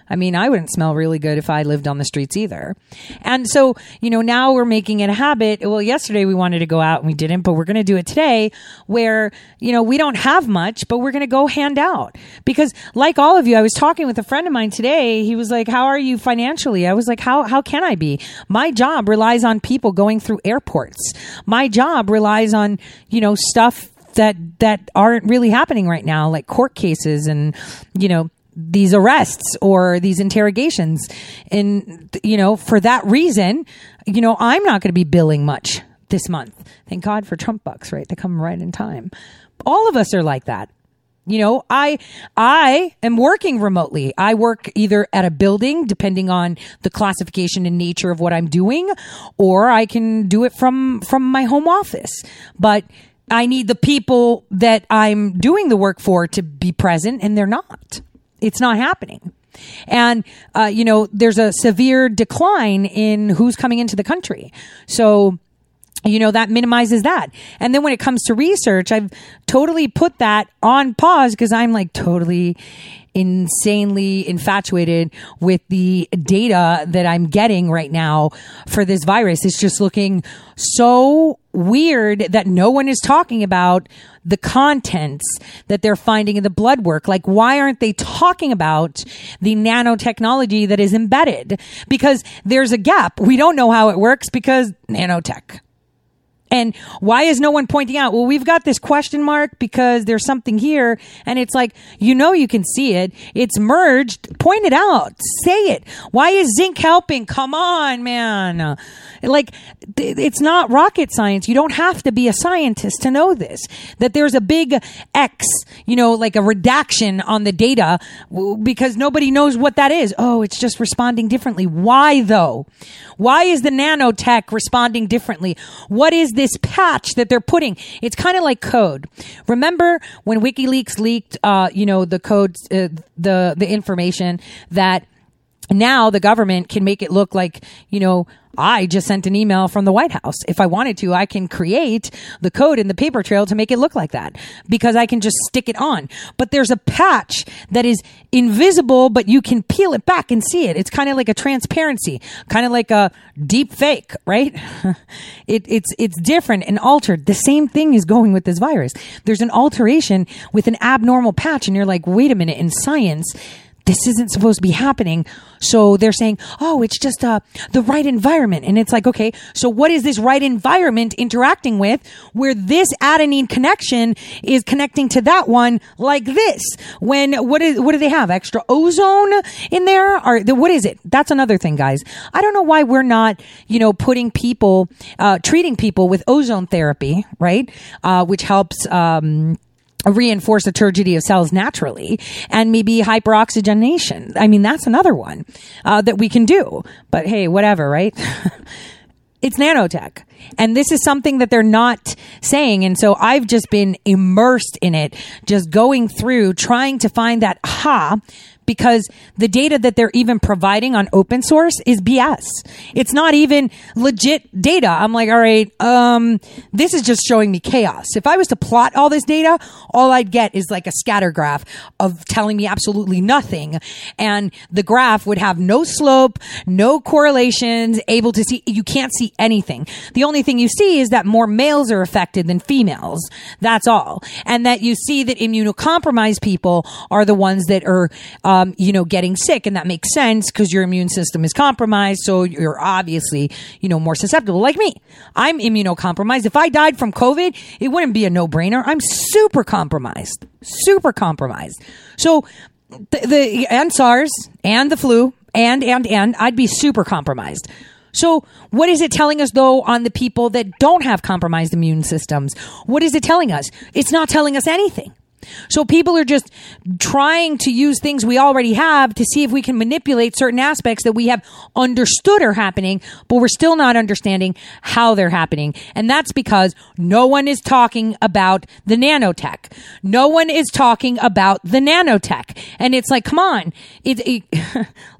I mean, I wouldn't smell really good if I lived on the streets either. And so, you know, now we're making it a habit. Well, yesterday we wanted to go out and we didn't, but we're going to do it today where, you know, we don't have much, but we're going to go hand out. Because like all of you, I was talking with a friend of mine today. He was like, how are you financially? I was like, how can I be? My job relies on people going through airports. My job relies on, you know, stuff that aren't really happening right now, like court cases and, you know, these arrests or these interrogations. And, you know, for that reason, you know, I'm not going to be billing much this month. Thank God for Trump bucks, right? They come right in time. All of us are like that. You know, I am working remotely. I work either at a building, depending on the classification and nature of what I'm doing, or I can do it from my home office. But I need the people that I'm doing the work for to be present, and they're not. It's not happening. And, you know, there's a severe decline in who's coming into the country. So, you know, that minimizes that. And then when it comes to research, I've totally put that on pause because I'm like totally insanely infatuated with the data that I'm getting right now for this virus. It's just looking so weird that no one is talking about the contents that they're finding in the blood work. Like, why aren't they talking about the nanotechnology that is embedded? Because there's a gap. We don't know how it works because nanotech. And why is no one pointing out, well, we've got this question mark because there's something here. And it's like, you know, you can see it. It's merged. Point it out. Say it. Why is zinc helping? Come on, man. Like, it's not rocket science. You don't have to be a scientist to know this, that there's a big X, you know, like a redaction on the data because nobody knows what that is. Oh, it's just responding differently. Why though? Why is the nanotech responding differently? What is this patch that they're putting? It's kind of like code. Remember when WikiLeaks leaked, you know, the codes, the information that now the government can make it look like, you know, I just sent an email from the White House. If I wanted to, I can create the code in the paper trail to make it look like that because I can just stick it on. But there's a patch that is invisible, but you can peel it back and see it. It's kind of like a transparency, kind of like a deep fake, right? It's different and altered. The same thing is going with this virus. There's an alteration with an abnormal patch, and you're like, wait a minute, in science, this isn't supposed to be happening. So they're saying, oh, it's just the right environment. And it's like, okay, so what is this right environment interacting with where this adenine connection is connecting to that one like this? When, what do they have? Extra ozone in there? Or what is it? That's another thing, guys. I don't know why we're not, you know, putting people, treating people with ozone therapy, right? Which helps, reinforce the turgidity of cells naturally, and maybe hyperoxygenation. I mean, that's another one that we can do. But hey, whatever, right? It's nanotech. And this is something that they're not saying. And so I've just been immersed in it, just going through, trying to find that aha, because the data that they're even providing on open source is BS. It's not even legit data. I'm like, all right, this is just showing me chaos. If I was to plot all this data, all I'd get is like a scatter graph of telling me absolutely nothing. And the graph would have no slope, no correlations, able to see, you can't see anything. The only thing you see is that more males are affected than females. That's all. And that you see that immunocompromised people are the ones that are, you know, getting sick. And that makes sense because your immune system is compromised. So you're obviously, you know, more susceptible. Like me, I'm immunocompromised. If I died from COVID, it wouldn't be a no-brainer. I'm super compromised, super compromised. So the and SARS and the flu and I'd be super compromised. So what is it telling us, though, on the people that don't have compromised immune systems? What is it telling us? It's not telling us anything. So people are just trying to use things we already have to see if we can manipulate certain aspects that we have understood are happening, but we're still not understanding how they're happening. And that's because no one is talking about the nanotech. No one is talking about the nanotech. And it's like, come on,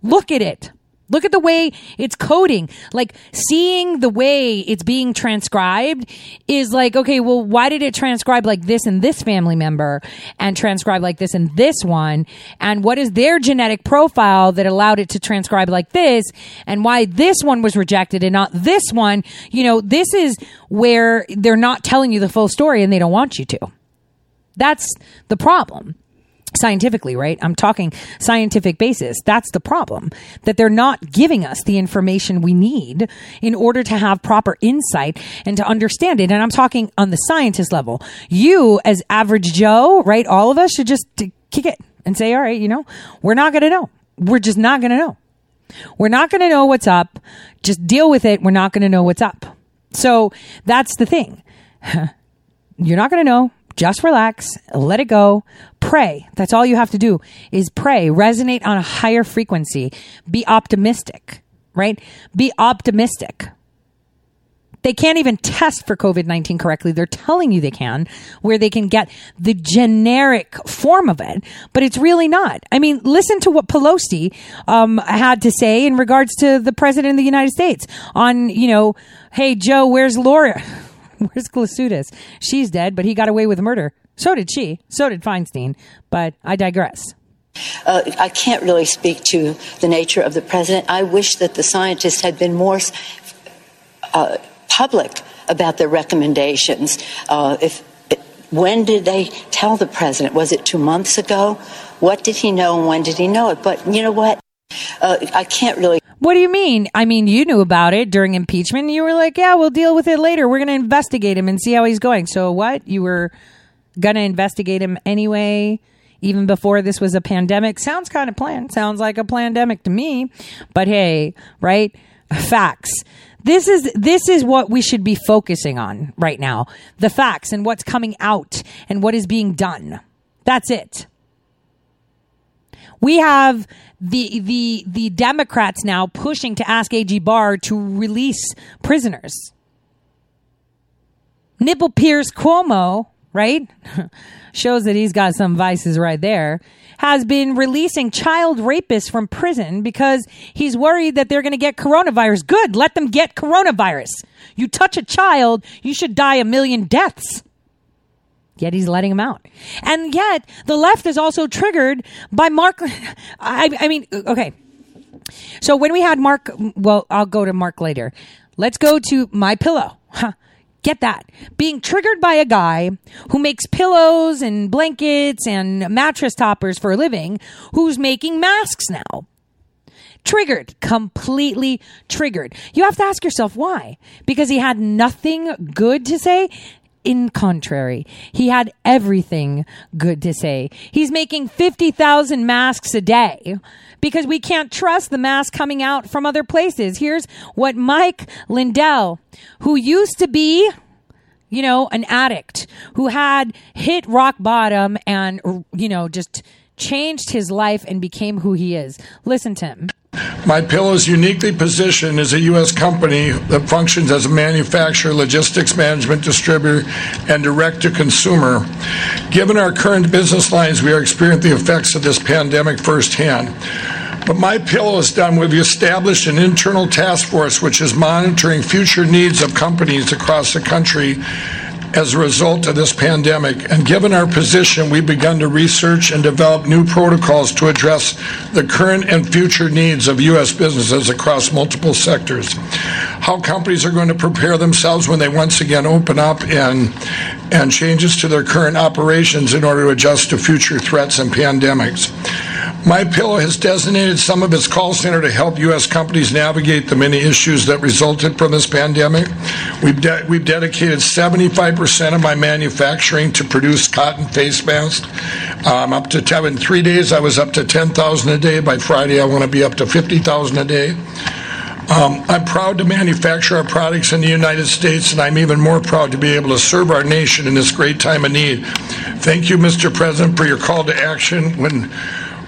look at it. Look at the way it's coding. Like, seeing the way it's being transcribed is like, okay, well, why did it transcribe like this in this family member and transcribe like this in this one? And what is their genetic profile that allowed it to transcribe like this? And why this one was rejected and not this one? You know, this is where they're not telling you the full story and they don't want you to. That's the problem. Scientifically, right? I'm talking scientific basis. That's the problem, that they're not giving us the information we need in order to have proper insight and to understand it. And I'm talking on the scientist level. You, as average Joe, right? All of us should just kick it and say, all right, you know, we're not going to know. We're just not going to know. We're not going to know what's up. Just deal with it. We're not going to know what's up. So that's the thing. You're not going to know. Just relax, let it go, pray. That's all you have to do is pray, resonate on a higher frequency, be optimistic, right? Be optimistic. They can't even test for COVID-19 correctly. They're telling you they can, where they can get the generic form of it, but it's really not. I mean, listen to what Pelosi had to say in regards to the president of the United States on, you know, hey, Joe, where's Laura? Where's Glasutis? She's dead, but he got away with murder. So did she. So did Feinstein. But I digress. I can't really speak to the nature of the president. I wish that the scientists had been more public about their recommendations. When did they tell the president? Was it 2 months ago? What did he know and when did he know it? But you know what? I can't really. What do you mean? I mean, you knew about it during impeachment. You were like, yeah, we'll deal with it later. We're going to investigate him and see how he's going. So what? You were going to investigate him anyway, even before this was a pandemic? Sounds kind of planned. Sounds like a pandemic to me. But hey, right? Facts. This is what we should be focusing on right now. The facts and what's coming out and what is being done. That's it. We have the Democrats now pushing to ask AG Barr to release prisoners. Nipple Pierce Cuomo, right? Shows that he's got some vices right there. Has been releasing child rapists from prison because he's worried that they're going to get coronavirus. Good, let them get coronavirus. You touch a child, you should die a million deaths. Yet he's letting him out. And yet the left is also triggered by Mark. I mean, okay. So when we had Mark, well, I'll go to Mark later. Let's go to MyPillow. Huh. Get that. Being triggered by a guy who makes pillows and blankets and mattress toppers for a living, who's making masks now. Triggered. Completely triggered. You have to ask yourself why. Because he had nothing good to say. In contrary, he had everything good to say. He's making 50,000 masks a day because we can't trust the mask coming out from other places. Here's what Mike Lindell, who used to be, you know, an addict, who had hit rock bottom and, you know, just changed his life and became who he is. Listen to him. MyPillow is uniquely positioned as a U.S. company that functions as a manufacturer, logistics management, distributor, and direct-to-consumer. Given our current business lines, we are experiencing the effects of this pandemic firsthand. But MyPillow is done. We've established an internal task force which is monitoring future needs of companies across the country as a result of this pandemic. And given our position, we've begun to research and develop new protocols to address the current and future needs of U.S. businesses across multiple sectors. How companies are going to prepare themselves when they once again open up and changes to their current operations in order to adjust to future threats and pandemics. MyPillow has designated some of its call center to help U.S. companies navigate the many issues that resulted from this pandemic. We've dedicated 75% of my manufacturing to produce cotton face masks. In 3 days, I was up to 10,000 a day. By Friday, I want to be up to 50,000 a day. I'm proud to manufacture our products in the United States, and I'm even more proud to be able to serve our nation in this great time of need. Thank you, Mr. President, for your call to action,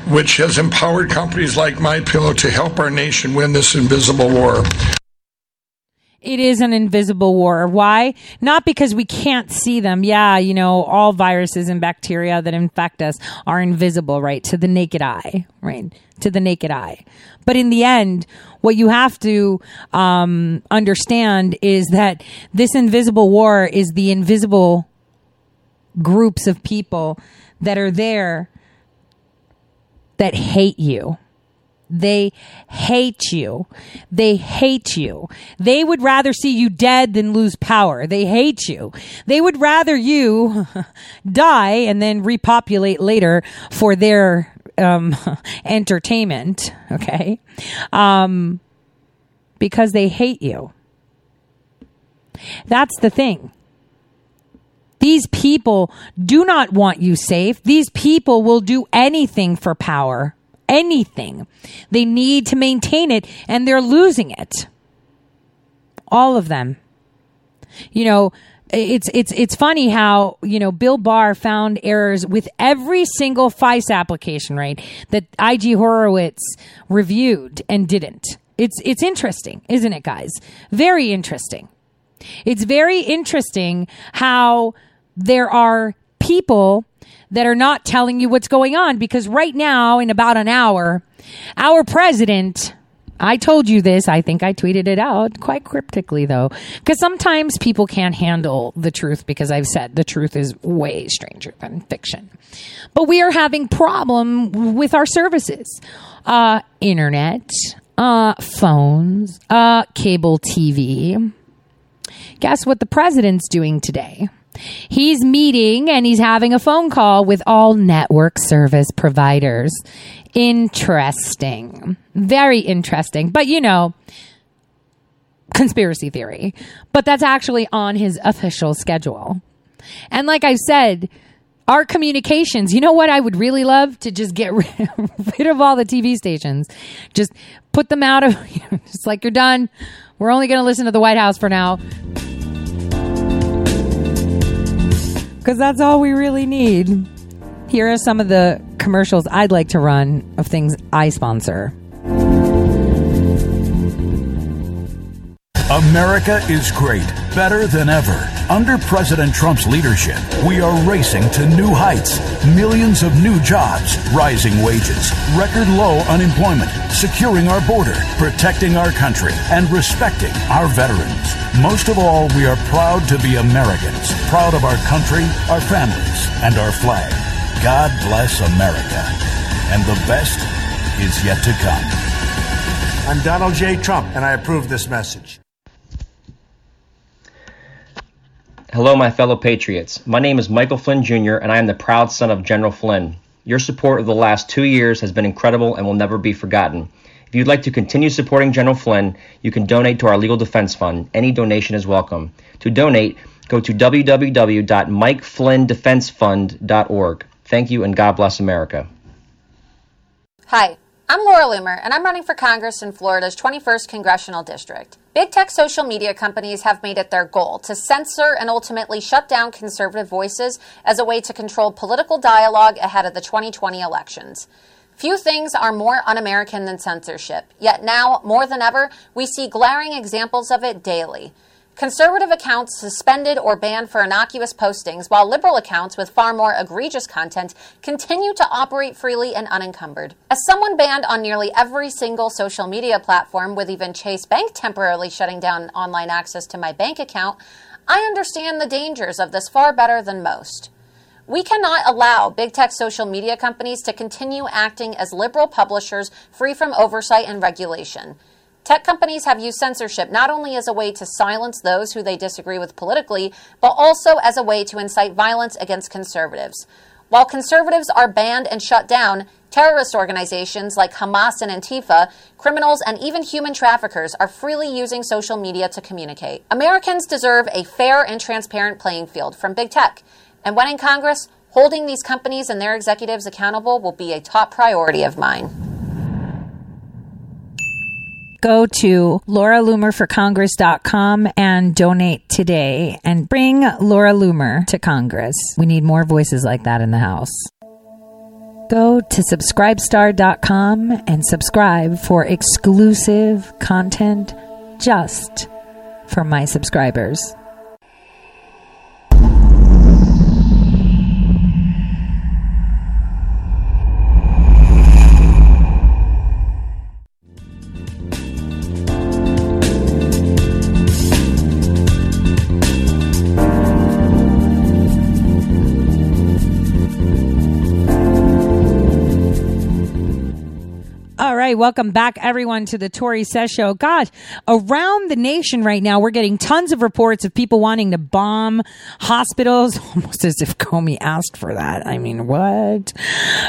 which has empowered companies like MyPillow to help our nation win this invisible war. It is an invisible war. Why? Not because we can't see them. Yeah, you know, all viruses and bacteria that infect us are invisible, right? To the naked eye, right? To the naked eye. But in the end, what you have to understand is that this invisible war is the invisible groups of people that are there that hate you. They hate you. They hate you. They would rather see you dead than lose power. They hate you. They would rather you die and then repopulate later for their entertainment, okay? Because they hate you. That's the thing. These people do not want you safe. These people will do anything for power. Anything. They need to maintain it, and they're losing it. All of them. You know, it's funny how, you know, Bill Barr found errors with every single FICE application, right? That IG Horowitz reviewed and didn't. It's interesting, isn't it, guys? Very interesting. It's very interesting how there are people that are not telling you what's going on, because right now, in about an hour, our president, I told you this, I think I tweeted it out quite cryptically though, because sometimes people can't handle the truth, because I've said the truth is way stranger than fiction. But we are having problem with our services, internet, phones, cable TV. Guess what the president's doing today? He's meeting and he's having a phone call with all network service providers. Interesting. Very interesting. But, you know, conspiracy theory. But that's actually on his official schedule. And like I've said, our communications, you know what I would really love? To just get rid of all the TV stations. Just put them out of, you know, just like, you're done. We're only going to listen to the White House for now. Because that's all we really need. Here are some of the commercials I'd like to run of things I sponsor. America is great, better than ever. Under President Trump's leadership, we are racing to new heights. Millions of new jobs, rising wages, record low unemployment, securing our border, protecting our country, and respecting our veterans. Most of all, we are proud to be Americans, proud of our country, our families, and our flag. God bless America. And the best is yet to come. I'm Donald J. Trump, and I approve this message. Hello, my fellow patriots. My name is Michael Flynn Jr., and I am the proud son of General Flynn. Your support of the last 2 years has been incredible and will never be forgotten. If you'd like to continue supporting General Flynn, you can donate to our Legal Defense Fund. Any donation is welcome. To donate, go to www.MikeFlynnDefenseFund.org. Thank you, and God bless America. Hi, I'm Laura Loomer, and I'm running for Congress in Florida's 21st Congressional District. Big tech social media companies have made it their goal to censor and ultimately shut down conservative voices as a way to control political dialogue ahead of the 2020 elections. Few things are more un-American than censorship, yet now, more than ever, we see glaring examples of it daily. Conservative accounts suspended or banned for innocuous postings, while liberal accounts with far more egregious content continue to operate freely and unencumbered. As someone banned on nearly every single social media platform, with even Chase Bank temporarily shutting down online access to my bank account, I understand the dangers of this far better than most. We cannot allow big tech social media companies to continue acting as liberal publishers free from oversight and regulation. Tech companies have used censorship not only as a way to silence those who they disagree with politically, but also as a way to incite violence against conservatives. While conservatives are banned and shut down, terrorist organizations like Hamas and Antifa, criminals, and even human traffickers are freely using social media to communicate. Americans deserve a fair and transparent playing field from big tech. And when in Congress, holding these companies and their executives accountable will be a top priority of mine. Go to LauraLoomerForCongress.com and donate today and bring Laura Loomer to Congress. We need more voices like that in the House. Go to Subscribestar.com and subscribe for exclusive content just for my subscribers. All right, welcome back, everyone, to the Tory Says Show. God, around the nation right now, we're getting tons of reports of people wanting to bomb hospitals, almost as if Comey asked for that. I mean, what?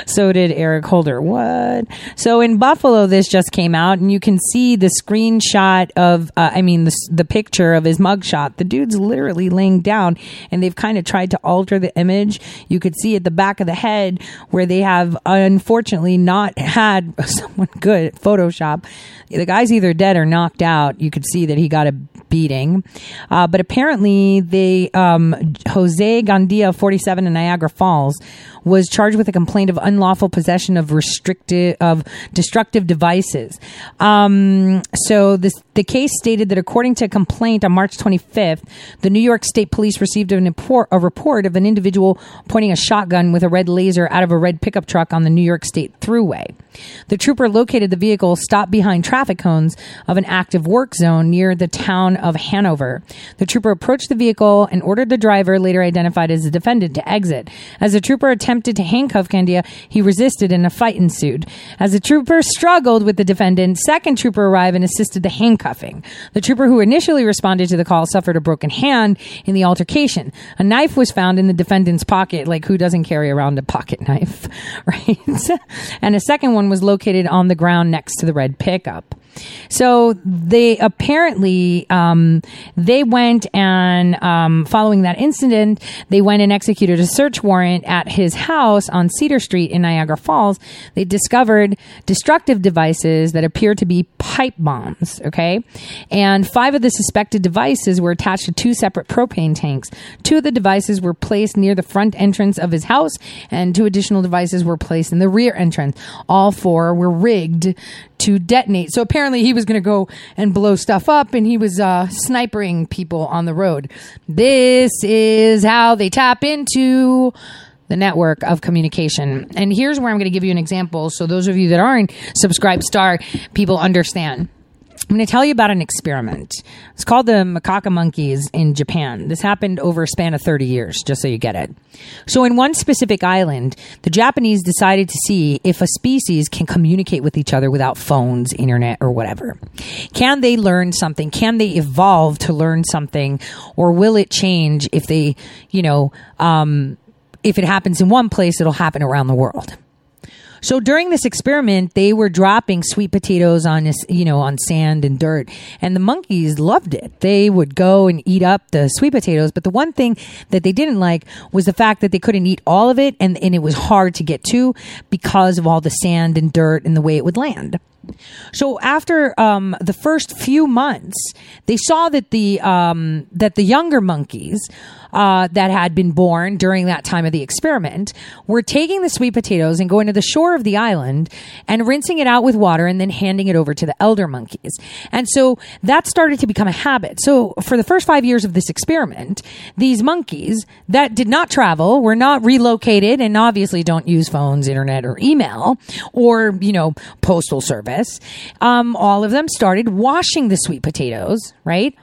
So did Eric Holder. What? So in Buffalo, this just came out, and you can see the screenshot of, the picture of his mugshot. The dude's literally laying down, and they've kind of tried to alter the image. You could see at the back of the head where they have, unfortunately, not had some good Photoshop. The guy's either dead or knocked out. You could see that he got a beating. But apparently, Jose Gandia, 47, in Niagara Falls, was charged with a complaint of unlawful possession of destructive devices. The case stated that according to a complaint on March 25th, the New York State Police received a report of an individual pointing a shotgun with a red laser out of a red pickup truck on the New York State Thruway. The trooper located the vehicle stopped behind traffic cones of an active work zone near the town of Hanover. The trooper approached the vehicle and ordered the driver, later identified as the defendant, to exit. As the trooper attempted attempted to handcuff Candia, he resisted and a fight ensued. As the trooper struggled with the defendant, second trooper arrived and assisted the handcuffing. The trooper who initially responded to the call suffered a broken hand in the altercation. A knife was found in the defendant's pocket, like who doesn't carry around a pocket knife, right? And a second one was located on the ground next to the red pickup. So they apparently, they went and, following that incident, they went and executed a search warrant at his house on Cedar Street in Niagara Falls. They discovered destructive devices that appear to be pipe bombs. Okay. And 5 of the suspected devices were attached to 2 separate propane tanks. 2 of the devices were placed near the front entrance of his house and 2 additional devices were placed in the rear entrance. All 4 were rigged to detonate. So apparently he was going to go and blow stuff up and he was snipering people on the road. This is how they tap into the network of communication. And here's where I'm going to give you an example so those of you that aren't Subscribestar people understand. I'm going to tell you about an experiment. It's called the macaque monkeys in Japan. This happened over a span of 30 years, just so you get it. So in one specific island, the Japanese decided to see if a species can communicate with each other without phones, internet, or whatever. Can they learn something? Can they evolve to learn something? Or will it change if they, if it happens in one place, it'll happen around the world? So during this experiment, they were dropping sweet potatoes on this, on sand and dirt, and the monkeys loved it. They would go and eat up the sweet potatoes, but the one thing that they didn't like was the fact that they couldn't eat all of it, and it was hard to get to because of all the sand and dirt and the way it would land. So after the first few months, they saw that the younger monkeys that had been born during that time of the experiment were taking the sweet potatoes and going to the shore of the island and rinsing it out with water and then handing it over to the elder monkeys. And so that started to become a habit. So for the first 5 years of this experiment, these monkeys that did not travel, were not relocated, and obviously don't use phones, internet, or email, or, postal service. All of them started washing the sweet potatoes, right?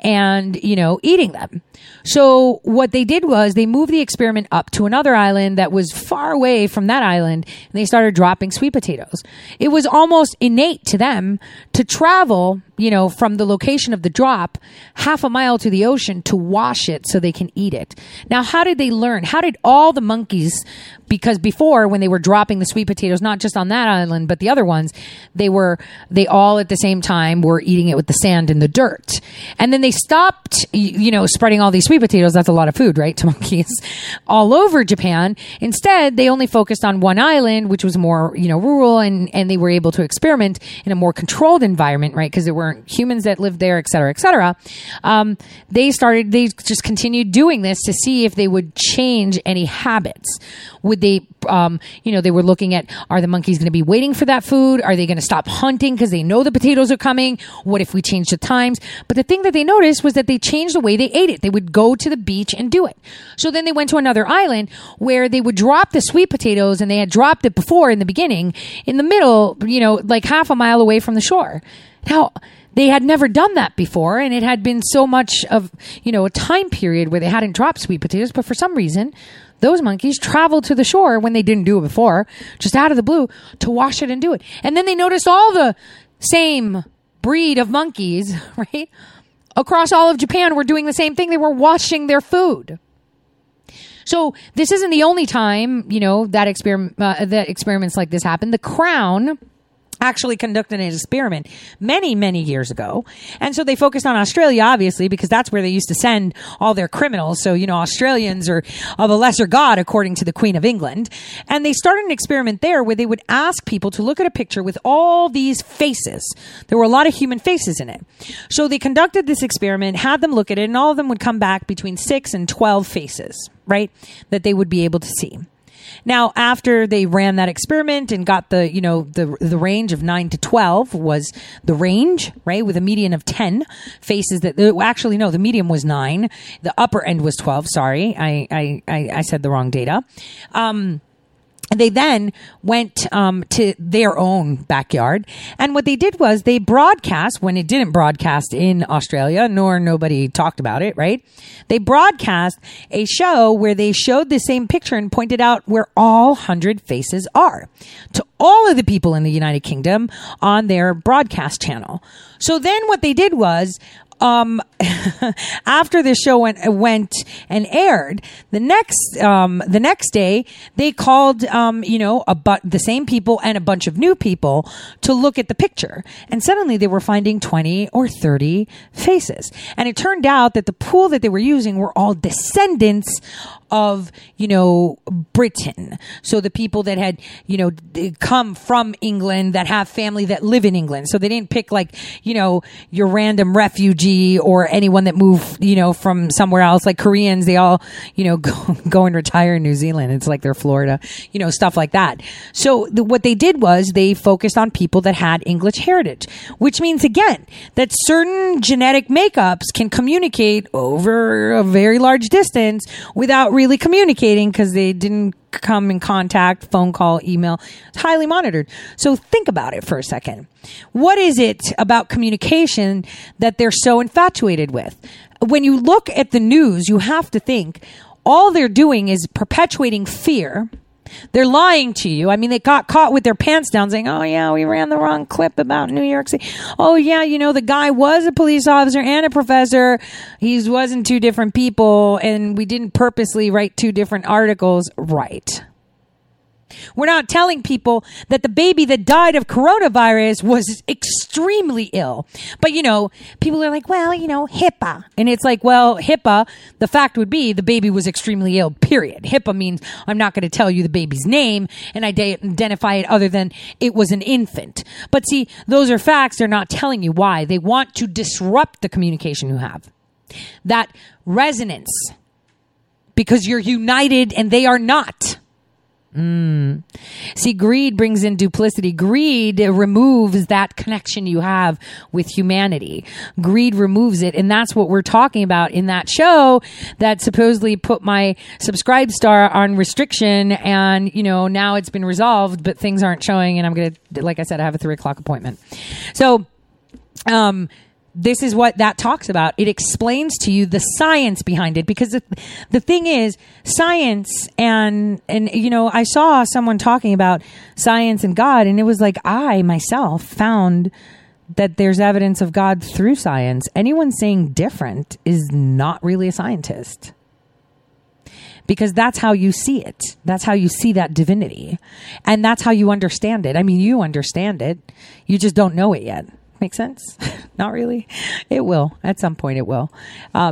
And, eating them. So what they did was they moved the experiment up to another island that was far away from that island, and they started dropping sweet potatoes. It was almost innate to them to travel, from the location of the drop half a mile to the ocean to wash it so they can eat it. Now, how did they learn? How did all the monkeys, because before when they were dropping the sweet potatoes, not just on that island, but the other ones, they all at the same time were eating it with the sand and the dirt. And then they stopped, spreading all these sweet potatoes. That's a lot of food, right? To monkeys all over Japan. Instead, they only focused on one island, which was more, rural, and they were able to experiment in a more controlled environment, right? Because there weren't humans that lived there, et cetera, et cetera. They just continued doing this to see if they would change any habits. Would they, they were looking at, are the monkeys going to be waiting for that food? Are they going to stop hunting because they know the potatoes are coming? What if we change the times? But the thing that they noticed was that they changed the way they ate it. They would go to the beach and do it. So then they went to another island where they would drop the sweet potatoes, and they had dropped it before in the beginning, in the middle, like half a mile away from the shore. Now, they had never done that before, and it had been so much of, a time period where they hadn't dropped sweet potatoes, but for some reason, those monkeys traveled to the shore when they didn't do it before, just out of the blue, to wash it and do it. And then they noticed all the same breed of monkeys, right, across all of Japan were doing the same thing. They were washing their food. So this isn't the only time, that experiments like this happen. The Crown actually conducted an experiment many, many years ago. And so they focused on Australia, obviously, because that's where they used to send all their criminals. So, Australians are of a lesser god, according to the Queen of England. And they started an experiment there where they would ask people to look at a picture with all these faces. There were a lot of human faces in it. So they conducted this experiment, had them look at it, and all of them would come back between 6 and 12 faces, right, that they would be able to see. Now, after they ran that experiment and got the, the range of 9 to 12 was the range, right, with a median of 10 faces that, actually, no, the median was 9. The upper end was 12. Sorry, I said the wrong data. They then went to their own backyard, and what they did was they broadcast, when it didn't broadcast in Australia, nor nobody talked about it, right? They broadcast a show where they showed the same picture and pointed out where all 100 faces are to all of the people in the United Kingdom on their broadcast channel. So then what they did was, after the show went and aired, the next day they called, the same people and a bunch of new people to look at the picture. And suddenly they were finding 20 or 30 faces. And it turned out that the pool that they were using were all descendants of, Britain. So the people that had, come from England, that have family that live in England. So they didn't pick your random refugee or anyone that moved, from somewhere else, like Koreans. They all, go and retire in New Zealand. It's like they're Florida, stuff like that. So what they did was they focused on people that had English heritage, which means again that certain genetic makeups can communicate over a very large distance without really communicating, because they didn't come in contact, phone call, email. It's highly monitored. So think about it for a second. What is it about communication that they're so infatuated with? When you look at the news, you have to think all they're doing is perpetuating fear. They're lying to you. I mean, they got caught with their pants down saying, oh, yeah, we ran the wrong clip about New York City. Oh, yeah, the guy was a police officer and a professor. He wasn't two different people, and we didn't purposely write two different articles. Right. We're not telling people that the baby that died of coronavirus was extremely ill. But, people are like, well, HIPAA. And it's like, well, HIPAA, the fact would be the baby was extremely ill, period. HIPAA means I'm not going to tell you the baby's name and identify it other than it was an infant. But see, those are facts. They're not telling you why. They want to disrupt the communication you have. That resonance. Because you're united and they are not. See, greed brings in duplicity. Greed removes that connection you have with humanity. Greed removes it. And that's what we're talking about in that show that supposedly put my Subscribestar on restriction. And, now it's been resolved, but things aren't showing. And I'm going to, like I said, I have a 3:00 appointment. So, this is what that talks about. It explains to you the science behind it, because the thing is science and I saw someone talking about science and God, and it was like I myself found that there's evidence of God through science. Anyone saying different is not really a scientist, because that's how you see it. That's how you see that divinity, and that's how you understand it. I mean, you understand it. You just don't know it yet. Make sense? Not really. It will. At some point it will.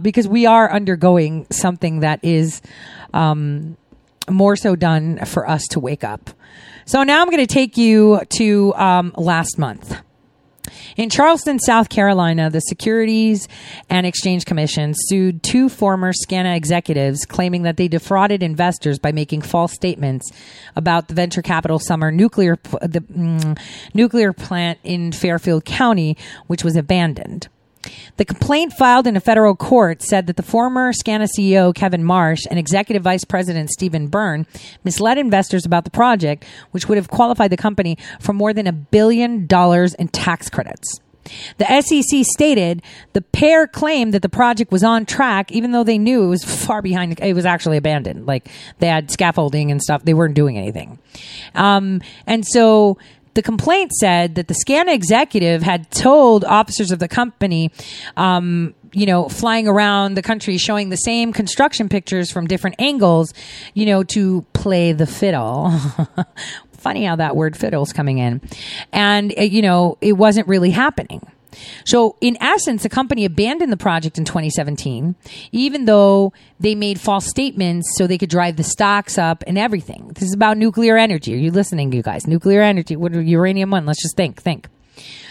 Because we are undergoing something that is more so done for us to wake up. So now I'm going to take you to last month. In Charleston, South Carolina, the Securities and Exchange Commission sued two former Scana executives claiming that they defrauded investors by making false statements about the venture capital Summer nuclear plant in Fairfield County, which was abandoned. The complaint filed in a federal court said that the former Scana CEO, Kevin Marsh, and Executive Vice President Stephen Byrne misled investors about the project, which would have qualified the company for more than $1 billion in tax credits. The SEC stated the pair claimed that the project was on track, even though they knew it was far behind. It was actually abandoned. Like, they had scaffolding and stuff. They weren't doing anything. And so... the complaint said that the Scana executive had told officers of the company, flying around the country showing the same construction pictures from different angles, to play the fiddle. Funny how that word fiddle's coming in. And, it wasn't really happening. So in essence, the company abandoned the project in 2017, even though they made false statements so they could drive the stocks up and everything. This is about nuclear energy. Are you listening, you guys? Nuclear energy. What, Uranium One? Let's just think.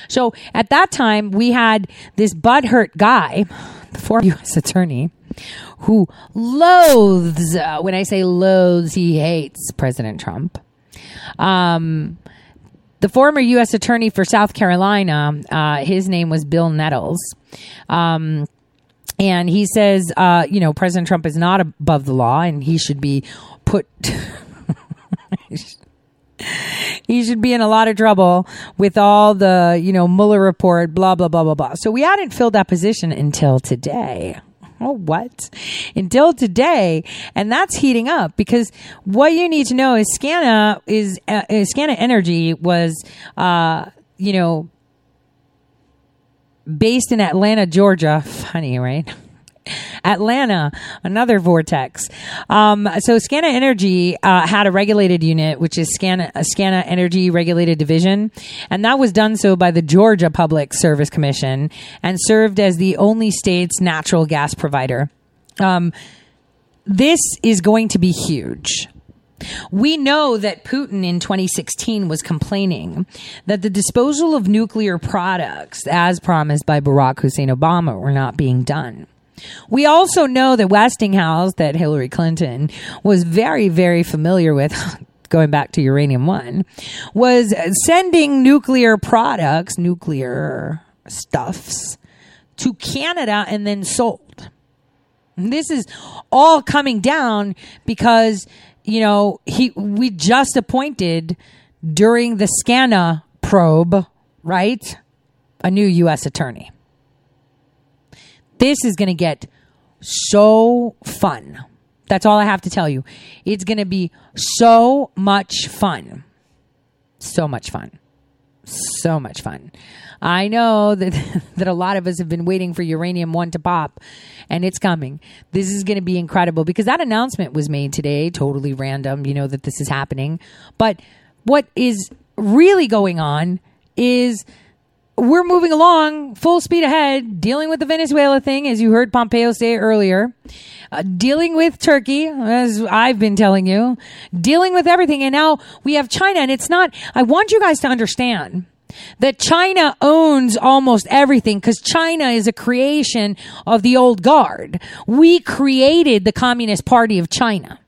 So at that time, we had this butthurt guy, the former U.S. attorney, who loathes, when I say loathes, he hates President Trump. The former U.S. attorney for South Carolina, his name was Bill Nettles. And he says, President Trump is not above the law and he should be put he should be in a lot of trouble with all the, you know, Mueller report, blah, blah, blah, blah, blah. So we hadn't filled that position until today. Oh, what? Until today. And that's heating up, because what you need to know is Scana Energy was, you know, based in Atlanta, Georgia. Funny, right? Atlanta, another vortex. So Scana Energy had a regulated unit, which is Scana Energy Regulated Division, and that was done so by the Georgia Public Service Commission and served as the only state's natural gas provider. This is going to be huge. We know that Putin in 2016 was complaining that the disposal of nuclear products, as promised by Barack Hussein Obama, were not being done. We also know that Westinghouse, that Hillary Clinton was very, very familiar with, going back to Uranium One, was sending nuclear products, nuclear stuffs, to Canada and then sold. And this is all coming down because, you know, we just appointed during the Scana probe, right, a new U.S. attorney. This is going to get so fun. That's all I have to tell you. It's going to be so much fun. So much fun. So much fun. I know that a lot of us have been waiting for Uranium One to pop, and it's coming. This is going to be incredible, because that announcement was made today, totally random, you know, that this is happening. But what is really going on is we're moving along full speed ahead, dealing with the Venezuela thing, as you heard Pompeo say earlier, dealing with Turkey, as I've been telling you, dealing with everything. And now we have China, and it's not, I want you guys to understand that China owns almost everything, because China is a creation of the old guard. We created the Communist Party of China.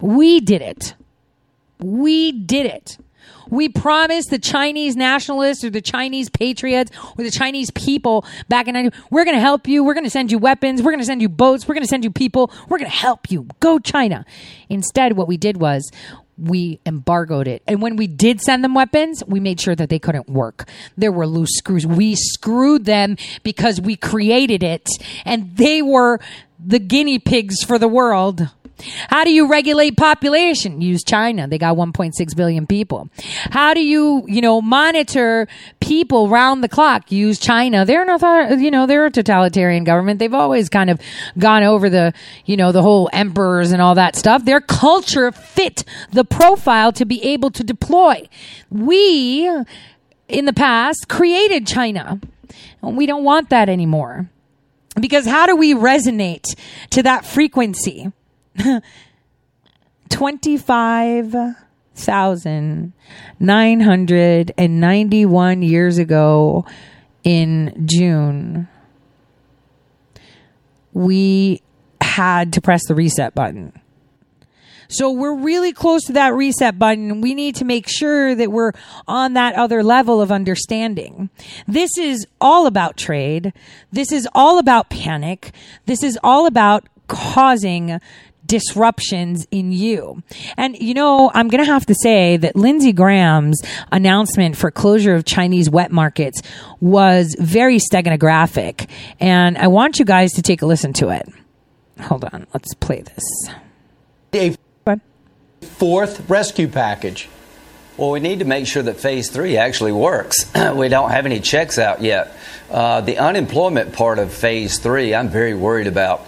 We did it. We promised the Chinese nationalists or the Chinese patriots or the Chinese people back in 90, we're going to help you. We're going to send you weapons. We're going to send you boats. We're going to send you people. We're going to help you. Go China. Instead, what we did was we embargoed it. And when we did send them weapons, we made sure that they couldn't work. There were loose screws. We screwed them because we created it, and they were the guinea pigs for the world. How do you regulate population? Use China. They got 1.6 billion people. How do you monitor people round the clock? Use China. They're not, they're a totalitarian government. They've always kind of gone over the whole emperors and all that stuff. Their culture fit the profile to be able to deploy. We, in the past, created China, and we don't want that anymore. Because how do we resonate to that frequency? 25,991 years ago in June, we had to press the reset button. So we're really close to that reset button. We need to make sure that we're on that other level of understanding. This is all about trade. This is all about panic. This is all about causing disruptions in you. And, I'm going to have to say that Lindsey Graham's announcement for closure of Chinese wet markets was very steganographic. And I want you guys to take a listen to it. Hold on. Let's play this. A fourth rescue package. Well, we need to make sure that phase 3 actually works. We don't have any checks out yet. The unemployment part of phase 3, I'm very worried about.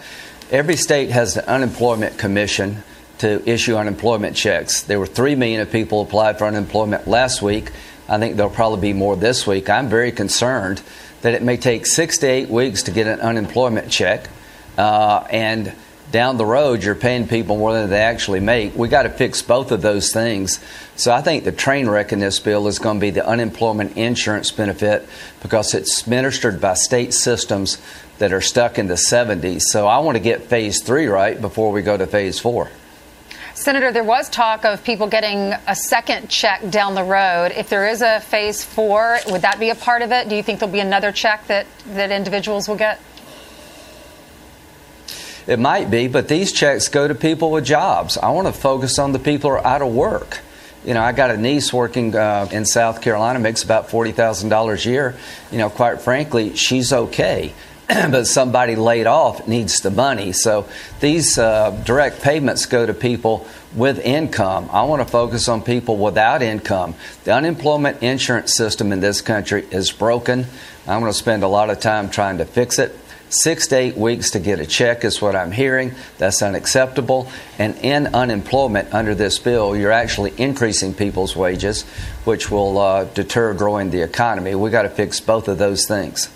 Every state has an unemployment commission to issue unemployment checks. There were 3 million people applied for unemployment last week. I think there'll probably be more this week. I'm very concerned that it may take 6 to 8 weeks to get an unemployment check. And down the road, you're paying people more than they actually make. We got to fix both of those things. So I think the train wreck in this bill is going to be the unemployment insurance benefit, because it's administered by state systems that are stuck in the 70s. So I want to get phase 3 right before we go to phase 4. Senator, there was talk of people getting a second check down the road. If there is a phase 4, would that be a part of it? Do you think there'll be another check that individuals will get? It might be, but these checks go to people with jobs. I want to focus on the people who are out of work. You know, I got a niece working in South Carolina, makes about $40,000 a year. You know, quite frankly, she's okay. But somebody laid off needs the money. So these direct payments go to people with income. I want to focus on people without income. The unemployment insurance system in this country is broken. I'm going to spend a lot of time trying to fix it. 6 to 8 weeks to get a check is what I'm hearing. That's unacceptable. And in unemployment under this bill, you're actually increasing people's wages, which will deter growing the economy. We've got to fix both of those things.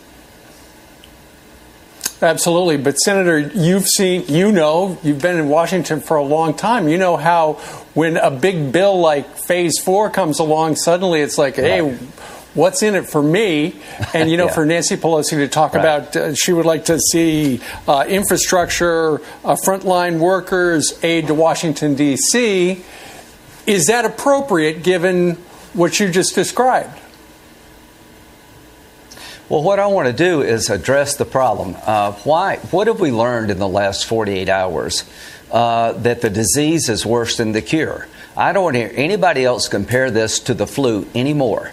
Absolutely. But, Senator, you've seen, you know, you've been in Washington for a long time. You know how when a big bill like Phase 4 comes along, suddenly it's like, hey, what's in it for me? And, you know, for Nancy Pelosi to talk about, she would like to see infrastructure, frontline workers, aid to Washington, D.C. Is that appropriate given what you just described? Well, what I want to do is address the problem. Why? What have we learned in the last 48 hours? That the disease is worse than the cure. I don't want to hear anybody else compare this to the flu anymore.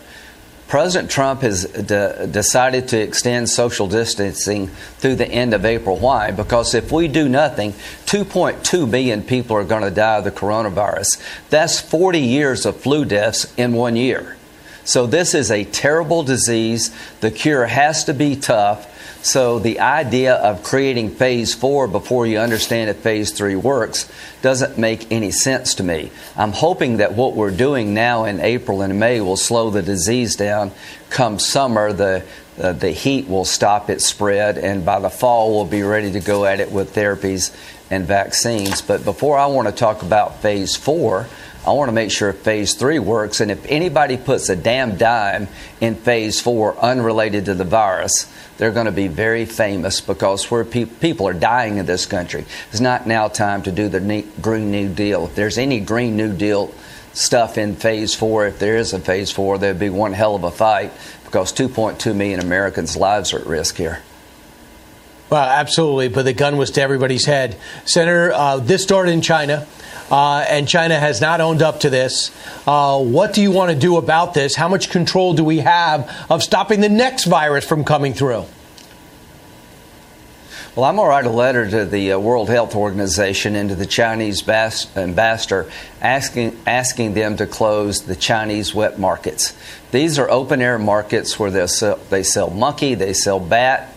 President Trump has decided to extend social distancing through the end of April. Why? Because if we do nothing, 2.2 million people are going to die of the coronavirus. That's 40 years of flu deaths in 1 year. So this is a terrible disease. The cure has to be tough. So the idea of creating Phase 4 before you understand if Phase 3 works doesn't make any sense to me. I'm hoping that what we're doing now in April and May will slow the disease down. Come summer, the heat will stop its spread, and by the fall, we'll be ready to go at it with therapies and vaccines. But before I want to talk about Phase 4, I want to make sure Phase 3 works, and if anybody puts a damn dime in Phase 4 unrelated to the virus, they're going to be very famous because people are dying in this country. It's not now time to do the Green New Deal. If there's any Green New Deal stuff in Phase 4, if there is a Phase 4, there'd be one hell of a fight because 2.2 million Americans' lives are at risk here. Well, absolutely, but the gun was to everybody's head. Senator, this started in China. And China has not owned up to this. What do you want to do about this? How much control do we have of stopping the next virus from coming through? Well, I'm going to write a letter to the World Health Organization and to the Chinese ambassador asking them to close the Chinese wet markets. These are open-air markets where they sell monkey, they sell bat.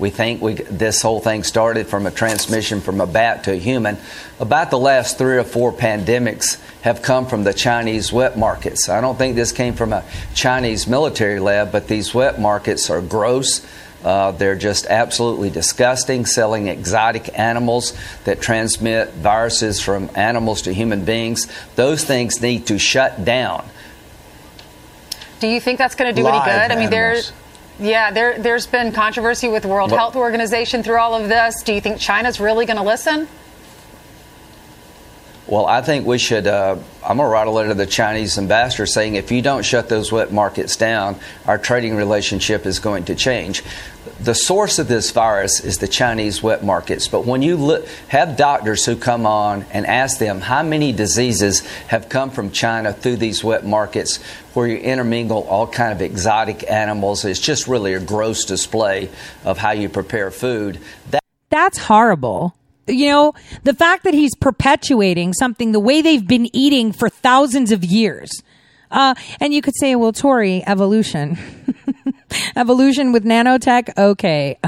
We think this whole thing started from a transmission from a bat to a human. About the last 3 or 4 pandemics have come from the Chinese wet markets. I don't think this came from a Chinese military lab, but these wet markets are gross. They're just absolutely disgusting, selling exotic animals that transmit viruses from animals to human beings. Those things need to shut down. Do you think that's going to do any good? Animals. I mean, there's... Yeah, there's been controversy with the World Health Organization through all of this. Do you think China's really going to listen? Well, I think we should. I'm going to write a letter to the Chinese ambassador saying if you don't shut those wet markets down, our trading relationship is going to change. The source of this virus is the Chinese wet markets. But when you have doctors who come on and ask them how many diseases have come from China through these wet markets where you intermingle all kind of exotic animals, it's just really a gross display of how you prepare food. That's horrible. You know, the fact that he's perpetuating something the way they've been eating for thousands of years. And you could say, well, Tory, evolution. Evolution with nanotech? Okay.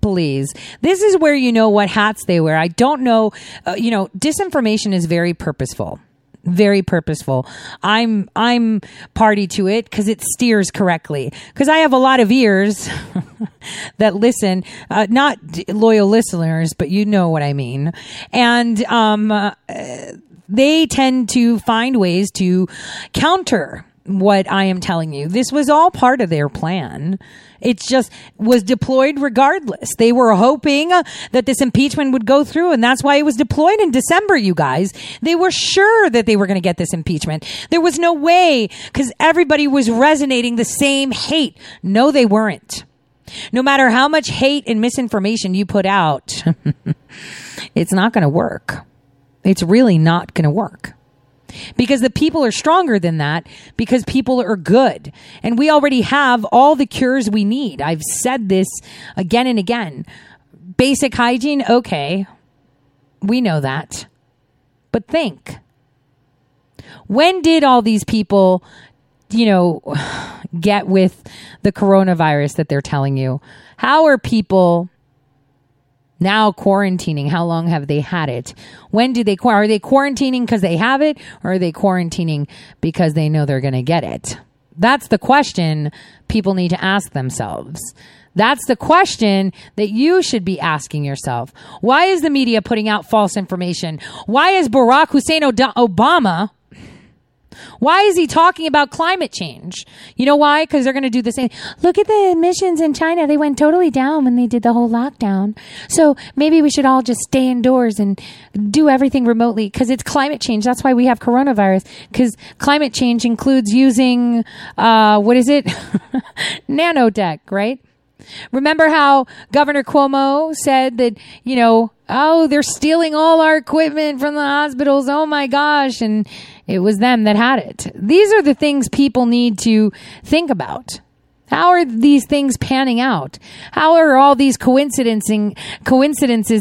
Please. This is where you know what hats they wear. I don't know. You know, disinformation is very purposeful. Very purposeful. I'm party to it because it steers correctly. Because I have a lot of ears that listen, not loyal listeners, but you know what I mean. And they tend to find ways to counter what I am telling you. This was all part of their plan. It just was deployed regardless. They were hoping that this impeachment would go through, and that's why it was deployed in December, you guys. They were sure that they were going to get this impeachment. There was no way, because everybody was resonating the same hate. No, they weren't. No matter how much hate and misinformation you put out, it's not going to work. It's really not going to work. because the people are stronger than that, because people are good. And we already have all the cures we need. I've said this again and again. Basic hygiene, okay. We know that. But think. When did all these people, you know, get with the coronavirus that they're telling you? How are people now quarantining? How long have they had it? When do they, are they quarantining because they have it, or are they quarantining because they know they're going to get it? That's the question people need to ask themselves. That's the question that you should be asking yourself. Why is the media putting out false information? Why is Barack Hussein Obama, why is he talking about climate change? You know why? Because they're going to do the same. Look at the emissions in China. They went totally down when they did the whole lockdown. So maybe we should all just stay indoors and do everything remotely because it's climate change. That's why we have coronavirus, because climate change includes using, nanotech, right? Remember how Governor Cuomo said that, you know, oh, they're stealing all our equipment from the hospitals. Oh, my gosh. And it was them that had it. These are the things people need to think about. How are these things panning out? How are all these coincidences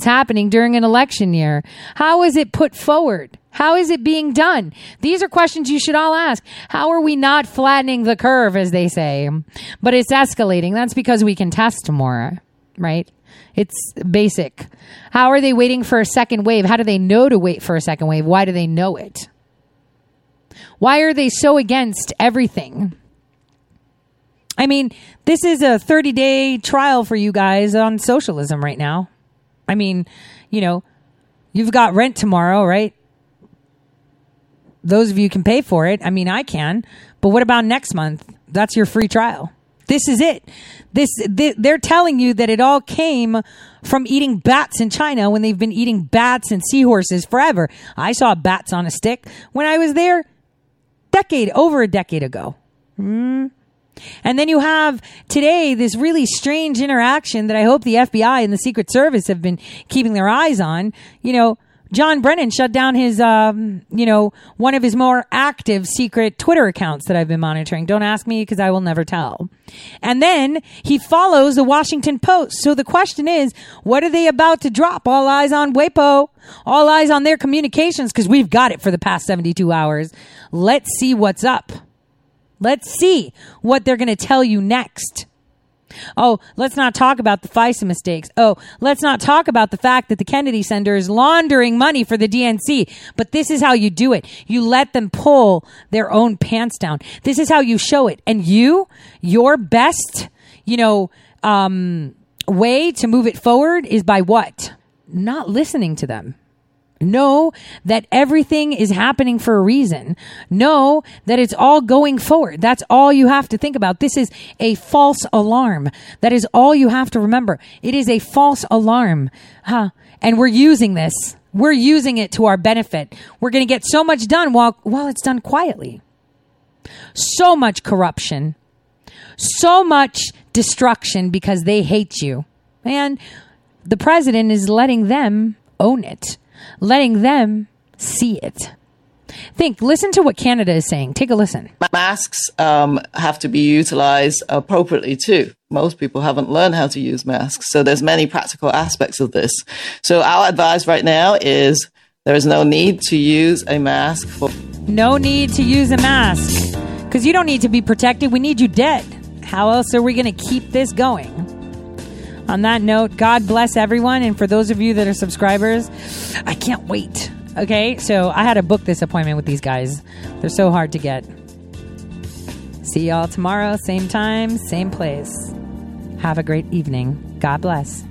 happening during an election year? How is it put forward? How is it being done? These are questions you should all ask. How are we not flattening the curve, as they say? But it's escalating. That's because we can test more, right? It's basic. How are they waiting for a second wave? How do they know to wait for a second wave? Why do they know it? Why are they so against everything? I mean, this is a 30-day trial for you guys on socialism right now. I mean, you know, you've got rent tomorrow, right? Those of you can pay for it. I mean, I can. But what about next month? That's your free trial. This is it. They're telling you that it all came from eating bats in China when they've been eating bats and seahorses forever. I saw bats on a stick when I was there over a decade ago. And then you have today this really strange interaction that I hope the FBI and the Secret Service have been keeping their eyes on. You know, John Brennan shut down his, one of his more active secret Twitter accounts that I've been monitoring. Don't ask me because I will never tell. And then he follows the Washington Post. So the question is, what are they about to drop? All eyes on WAPO. All eyes on their communications because we've got it for the past 72 hours. Let's see what's up. Let's see what they're going to tell you next. Oh, let's not talk about the FISA mistakes. Oh, let's not talk about the fact that the Kennedy Center is laundering money for the DNC. But this is how you do it. You let them pull their own pants down. This is how you show it. And your best, way to move it forward is by what? Not listening to them. Know that everything is happening for a reason. Know that it's all going forward. That's all you have to think about. This is a false alarm. That is all you have to remember. It is a false alarm. And we're using this. We're using it to our benefit. We're going to get so much done while it's done quietly. So much corruption. So much destruction because they hate you. And the president is letting them own it. Letting them see it. Listen to what Canada is saying. Take a listen. Masks have to be utilized appropriately too. Most people haven't learned how to use masks. So there's many practical aspects of this. So our advice right now is there is no need to use a mask. No need to use a mask. Because you don't need to be protected. We need you dead. How else are we going to keep this going? On that note, God bless everyone. And for those of you that are subscribers, I can't wait. Okay, so I had to book this appointment with these guys. They're so hard to get. See y'all tomorrow, same time, same place. Have a great evening. God bless.